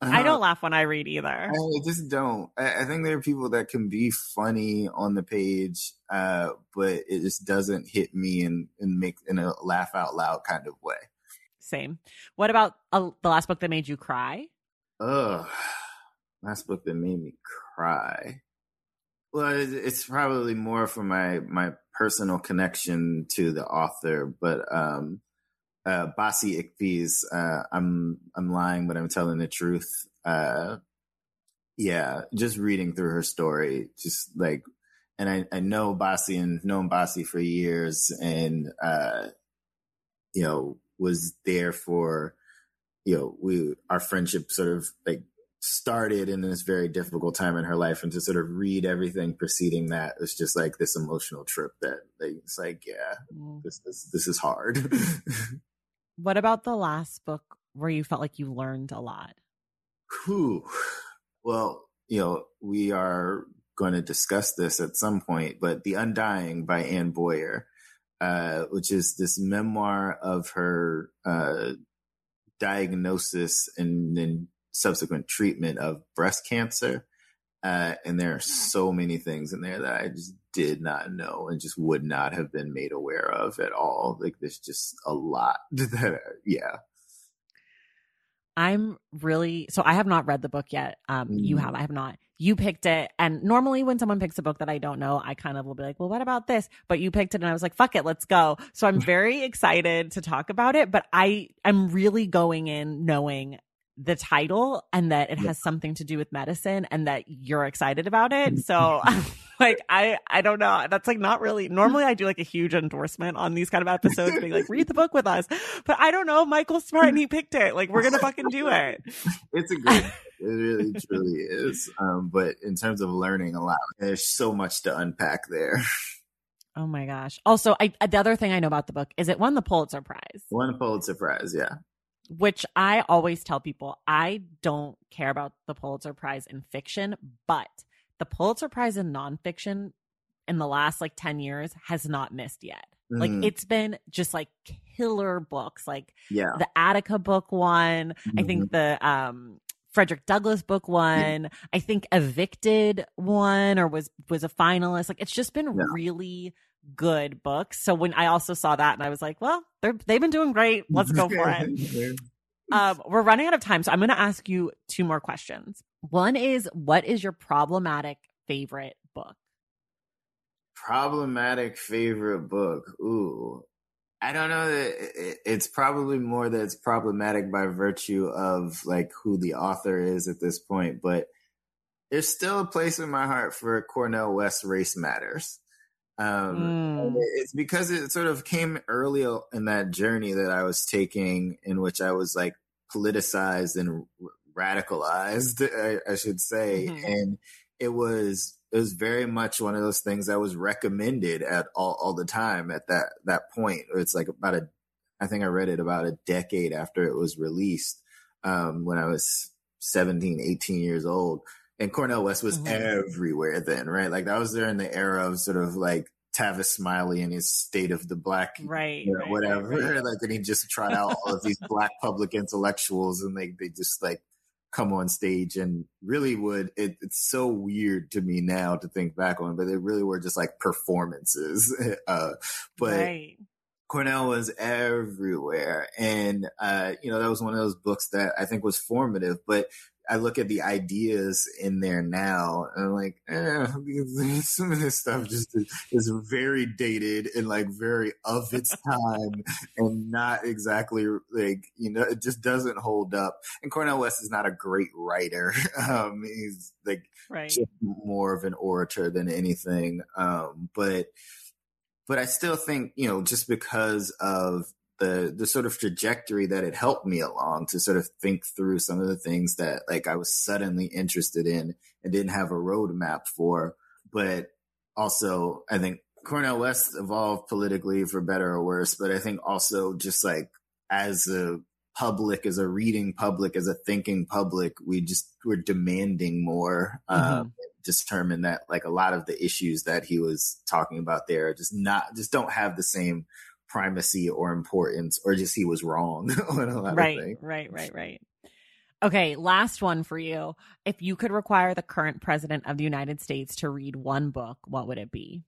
I don't laugh when I read either. I just don't. I think there are people that can be funny on the page, but it just doesn't hit me and make in a laugh out loud kind of way. Same. What about the last book that made you cry? Ugh. Last book that made me cry. Well, it's probably more for my personal connection to the author, but Basi Iqbi's I'm Lying But I'm Telling the Truth. Just reading through her story, just like, and I know Basi and known Basi for years, and was there for, you know, our friendship sort of like started in this very difficult time in her life, and to sort of read everything preceding that was just like this emotional trip that it's like, yeah, this is hard. What about the last book where you felt like you learned a lot? Well, you know, we are going to discuss this at some point, but The Undying by Anne Boyer, which is this memoir of her diagnosis and then subsequent treatment of breast cancer. And there are so many things in there that I just did not know and just would not have been made aware of at all. Like, there's just a lot that, yeah. So I have not read the book yet. You have, I have not. You picked it. And normally when someone picks a book that I don't know, I kind of will be like, well, what about this? But you picked it and I was like, fuck it, let's go. So I'm very excited to talk about it, but I'm really going in knowing the title and that it has something to do with medicine and that you're excited about it. So like, I don't know. That's like not really, normally I do like a huge endorsement on these kind of episodes being like, read the book with us, but I don't know. Michael's smart and he picked it. Like, we're going to fucking do it. It's a great, it really truly is. But in terms of learning a lot, there's so much to unpack there. Oh my gosh. Also, the other thing I know about the book is it won the Pulitzer Prize. Yeah. Which I always tell people, I don't care about the Pulitzer Prize in fiction, but the Pulitzer Prize in nonfiction in the last like 10 years has not missed yet. Mm-hmm. Like, it's been just like killer books, like the Attica book won. Mm-hmm. I think the Frederick Douglass book won. Yeah. I think Evicted won or was a finalist. Like, it's just been really good books. So when I also saw that and I was like, well, they've been doing great. Let's go for it. We're running out of time. So I'm going to ask you two more questions. One is, what is your problematic favorite book? Problematic favorite book. Ooh, I don't know. It's probably more that it's problematic by virtue of like who the author is at this point, but there's still a place in my heart for Cornel West, Race Matters. It's because it sort of came early in that journey that I was taking, in which I was like politicized and radicalized, I should say. Mm-hmm. And it was very much one of those things that was recommended at all the time at that point. It's like I think I read it about a decade after it was released, when I was 17, 18 years old. And Cornel West was everywhere then, right? Like, that was during the era of sort of like Tavis Smiley and his State of the Black, right. Like, and he just tried out all of these Black public intellectuals, and they just like come on stage and really would. It's so weird to me now to think back on, but they really were just like performances. Cornel was everywhere, and you know, that was one of those books that I think was formative, but. I look at the ideas in there now and I'm like, some of this stuff just is very dated and like very of its time and not exactly like, you know, it just doesn't hold up. And Cornel West is not a great writer. He's like just more of an orator than anything. But I still think, you know, just because of the sort of trajectory that it helped me along to sort of think through some of the things that like I was suddenly interested in and didn't have a roadmap for. But also, I think Cornel West evolved politically for better or worse, but I think also just like as a public, as a reading public, as a thinking public, we're demanding more, determined that like a lot of the issues that he was talking about there just don't have the same primacy or importance, or just he was wrong on a lot of things. Right. Okay, last one for you. If you could require the current president of the United States to read one book, what would it be?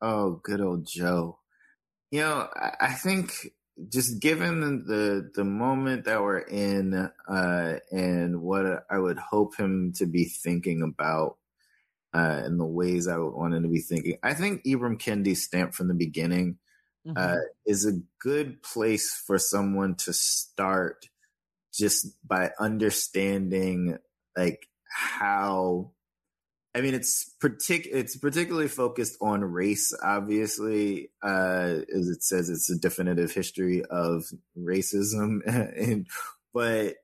Oh, good old Joe. You know, I think just given the moment that we're in and what I would hope him to be thinking about, in the ways I wanted to be thinking. I think Ibram Kendi's Stamped from the Beginning is a good place for someone to start, just by understanding like how I mean, it's particularly focused on race, obviously, as it says, it's a definitive history of racism. But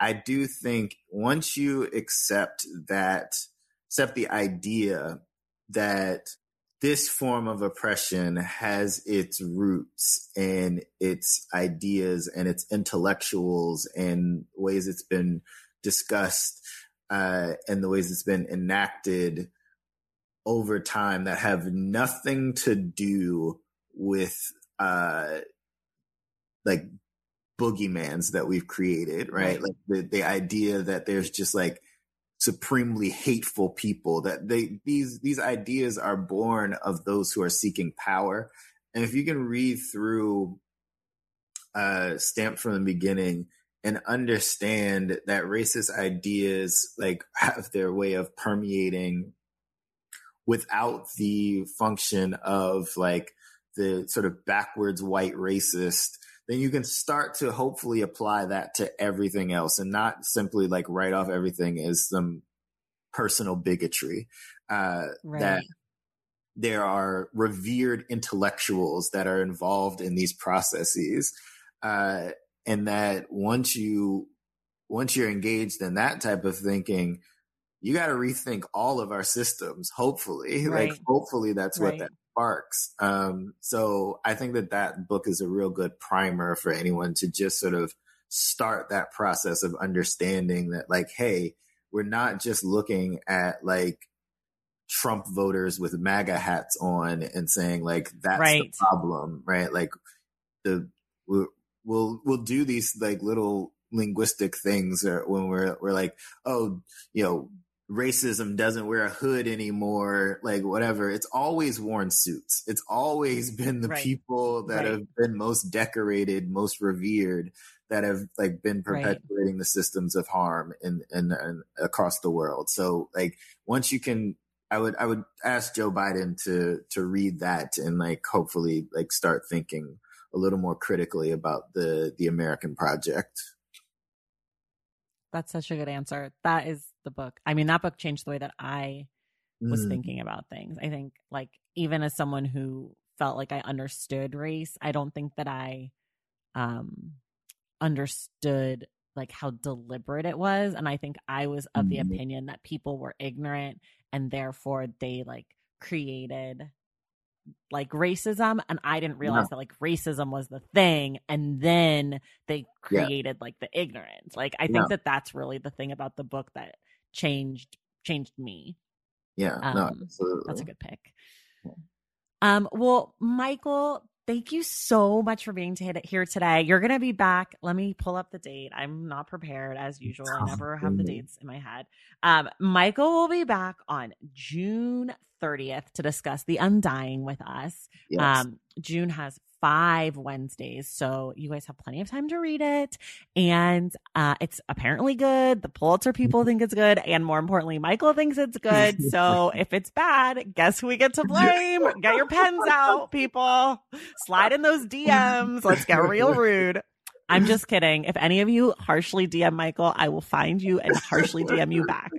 I do think once you accept the idea that this form of oppression has its roots and its ideas and its intellectuals and ways it's been discussed, and the ways it's been enacted over time that have nothing to do with like boogeymans that we've created, right? Like the idea that there's just like supremely hateful people, that these ideas are born of those who are seeking power. And if you can read through Stamped from the Beginning and understand that racist ideas like have their way of permeating without the function of like the sort of backwards white racist, then you can start to hopefully apply that to everything else and not simply like write off everything as some personal bigotry. Right. That there are revered intellectuals that are involved in these processes. And that once you're engaged in that type of thinking, you got to rethink all of our systems, hopefully. Right. Like, hopefully that's right. What that sparks. So I think that book is a real good primer for anyone to just sort of start that process of understanding that, like, hey, we're not just looking at, like, Trump voters with MAGA hats on and saying, like, that's right. The problem, right? Like, We'll do these like little linguistic things, or when we're like, oh, you know, racism doesn't wear a hood anymore, like whatever. It's always worn suits. It's always been the right. people that right. have been most decorated, most revered, that have like been perpetuating right. the systems of harm in across the world. So like once you can, I would ask Joe Biden to read that and like hopefully like start thinking a little more critically about the American project. That's such a good answer. That is the book. I mean, that book changed the way that I was thinking about things. I think like, even as someone who felt like I understood race, I don't think that I understood like how deliberate it was. And I think I was of the opinion that people were ignorant and therefore they like created like racism, and I didn't realize that like racism was the thing, and then they created like the ignorance. Like I think that's really the thing about the book that changed me. Yeah, no, absolutely. That's a good pick. Yeah. Well, Mychal, thank you so much for being here today. You're gonna be back. Let me pull up the date. I'm not prepared as usual. I never have the dates in my head. Mychal will be back on June 30th to discuss The Undying with us. Yes. June has 5 Wednesdays, so you guys have plenty of time to read it. And it's apparently good. The Pulitzer people think it's good. And more importantly, Mychal thinks it's good. So if it's bad, guess who we get to blame? Get your pens out, people. Slide in those DMs. Let's get real rude. I'm just kidding. If any of you harshly DM Mychal, I will find you and harshly DM you back.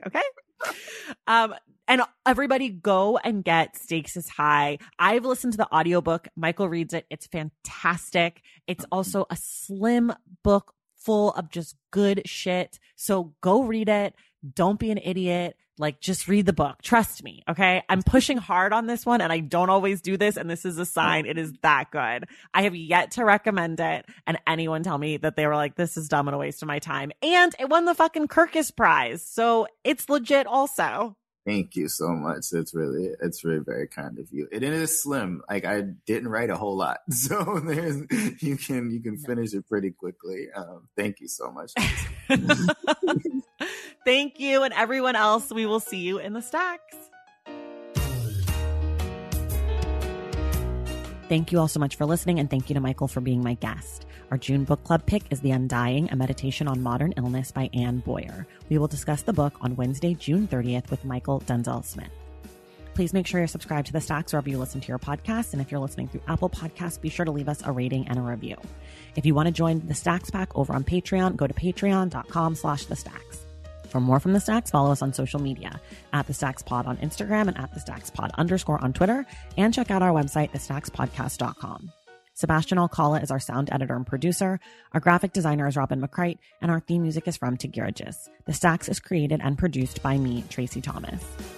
Okay? And everybody go and get Stakes is High. I've listened to the audiobook. Mychal reads it. It's fantastic. It's also a slim book full of just good shit. So go read it. Don't be an idiot. Like, just read the book. Trust me. Okay. I'm pushing hard on this one and I don't always do this. And this is a sign it is that good. I have yet to recommend it. And anyone tell me that they were like, this is dumb and a waste of my time. And it won the fucking Kirkus Prize. So it's legit also. Thank you so much. It's really very kind of you. It is slim. Like I didn't write a whole lot. So you can finish it pretty quickly. Thank you so much. Thank you. And everyone else, we will see you in the stacks. Thank you all so much for listening. And thank you to Mychal for being my guest. Our June book club pick is The Undying, a meditation on modern illness by Anne Boyer. We will discuss the book on Wednesday, June 30th with Mychal Denzel Smith. Please make sure you're subscribed to The Stacks wherever you listen to your podcasts. And if you're listening through Apple Podcasts, be sure to leave us a rating and a review. If you want to join The Stacks Pack over on Patreon, go to patreon.com/thestacks. For more from The Stacks, follow us on social media at The Stacks Pod on Instagram and at The Stacks Pod _ on Twitter, and check out our website, thestackspodcast.com. Sebastian Alcala is our sound editor and producer. Our graphic designer is Robin McCrite, and our theme music is from Tegirages. The Stacks is created and produced by me, Traci Thomas.